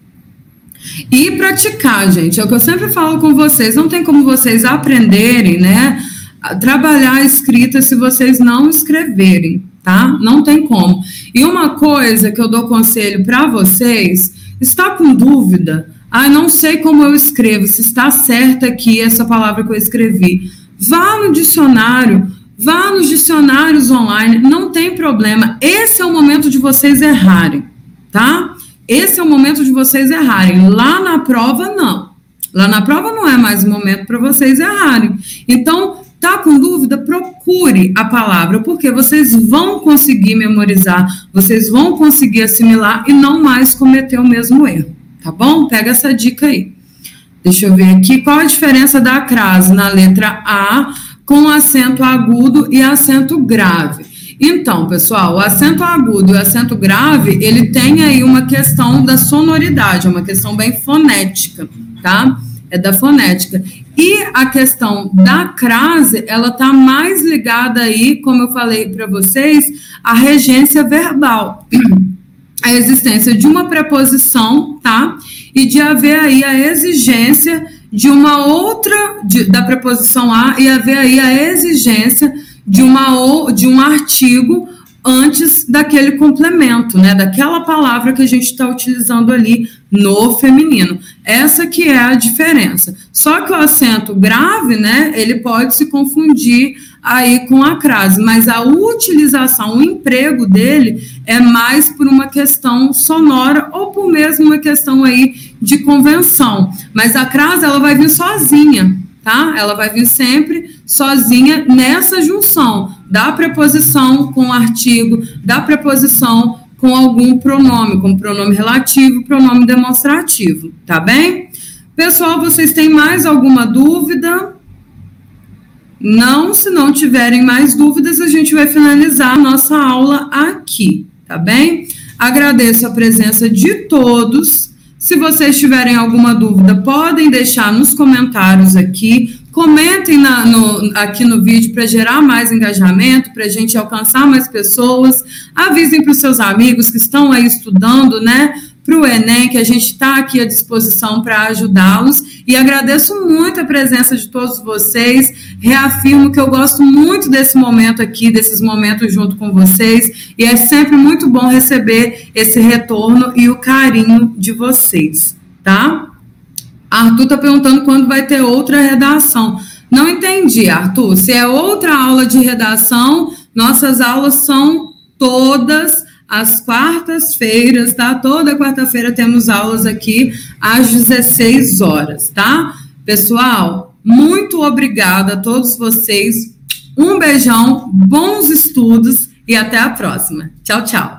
E praticar, gente, é o que eu sempre falo com vocês, não tem como vocês aprenderem, né, a trabalhar a escrita se vocês não escreverem, tá? Não tem como. E uma coisa que eu dou conselho para vocês, está com dúvida? Ah, não sei como eu escrevo, se está certa aqui essa palavra que eu escrevi. Vá no dicionário, vá nos dicionários online, não tem problema. Esse é o momento de vocês errarem, tá? Esse é o momento de vocês errarem. Lá na prova, não. Lá na prova não é mais o momento para vocês errarem. Então, tá com dúvida? Procure a palavra, porque vocês vão conseguir memorizar, vocês vão conseguir assimilar e não mais cometer o mesmo erro. Tá bom? Pega essa dica aí. Deixa eu ver aqui. Qual a diferença da crase na letra A com acento agudo e acento grave? Então, pessoal, o acento agudo e o acento grave, ele tem aí uma questão da sonoridade, é uma questão bem fonética, tá? É da fonética. E a questão da crase, ela tá mais ligada aí, como eu falei para vocês, à regência verbal. A existência de uma preposição, tá? E de haver aí a exigência de uma outra, de, da preposição a, e haver aí a exigência de, uma ou, de um artigo antes daquele complemento, né? Daquela palavra que a gente está utilizando ali no feminino. Essa que é a diferença. Só que o acento grave, né? Ele pode se confundir aí com a crase, mas a utilização, o emprego dele é mais por uma questão sonora ou por mesmo uma questão aí de convenção. Mas a crase, ela vai vir sozinha, tá? Ela vai vir sempre sozinha nessa junção da preposição com o artigo, da preposição com algum pronome, como pronome relativo, pronome demonstrativo, tá bem? Pessoal, vocês têm mais alguma dúvida? Não, se não tiverem mais dúvidas, a gente vai finalizar a nossa aula aqui, tá bem? Agradeço a presença de todos. Se vocês tiverem alguma dúvida, podem deixar nos comentários aqui. Comentem na, no, aqui no vídeo para gerar mais engajamento, para a gente alcançar mais pessoas. Avisem para os seus amigos que estão aí estudando, né? para o Enem, que a gente está aqui à disposição para ajudá-los, e agradeço muito a presença de todos vocês, reafirmo que eu gosto muito desse momento aqui, desses momentos junto com vocês, e é sempre muito bom receber esse retorno e o carinho de vocês, tá? Arthur está perguntando quando vai ter outra redação. Não entendi, Arthur, se é outra aula de redação, nossas aulas são todas às quartas-feiras, tá? Toda quarta-feira temos aulas aqui às dezesseis horas, tá? Pessoal, muito obrigada a todos vocês, um beijão, bons estudos e até a próxima. Tchau, tchau.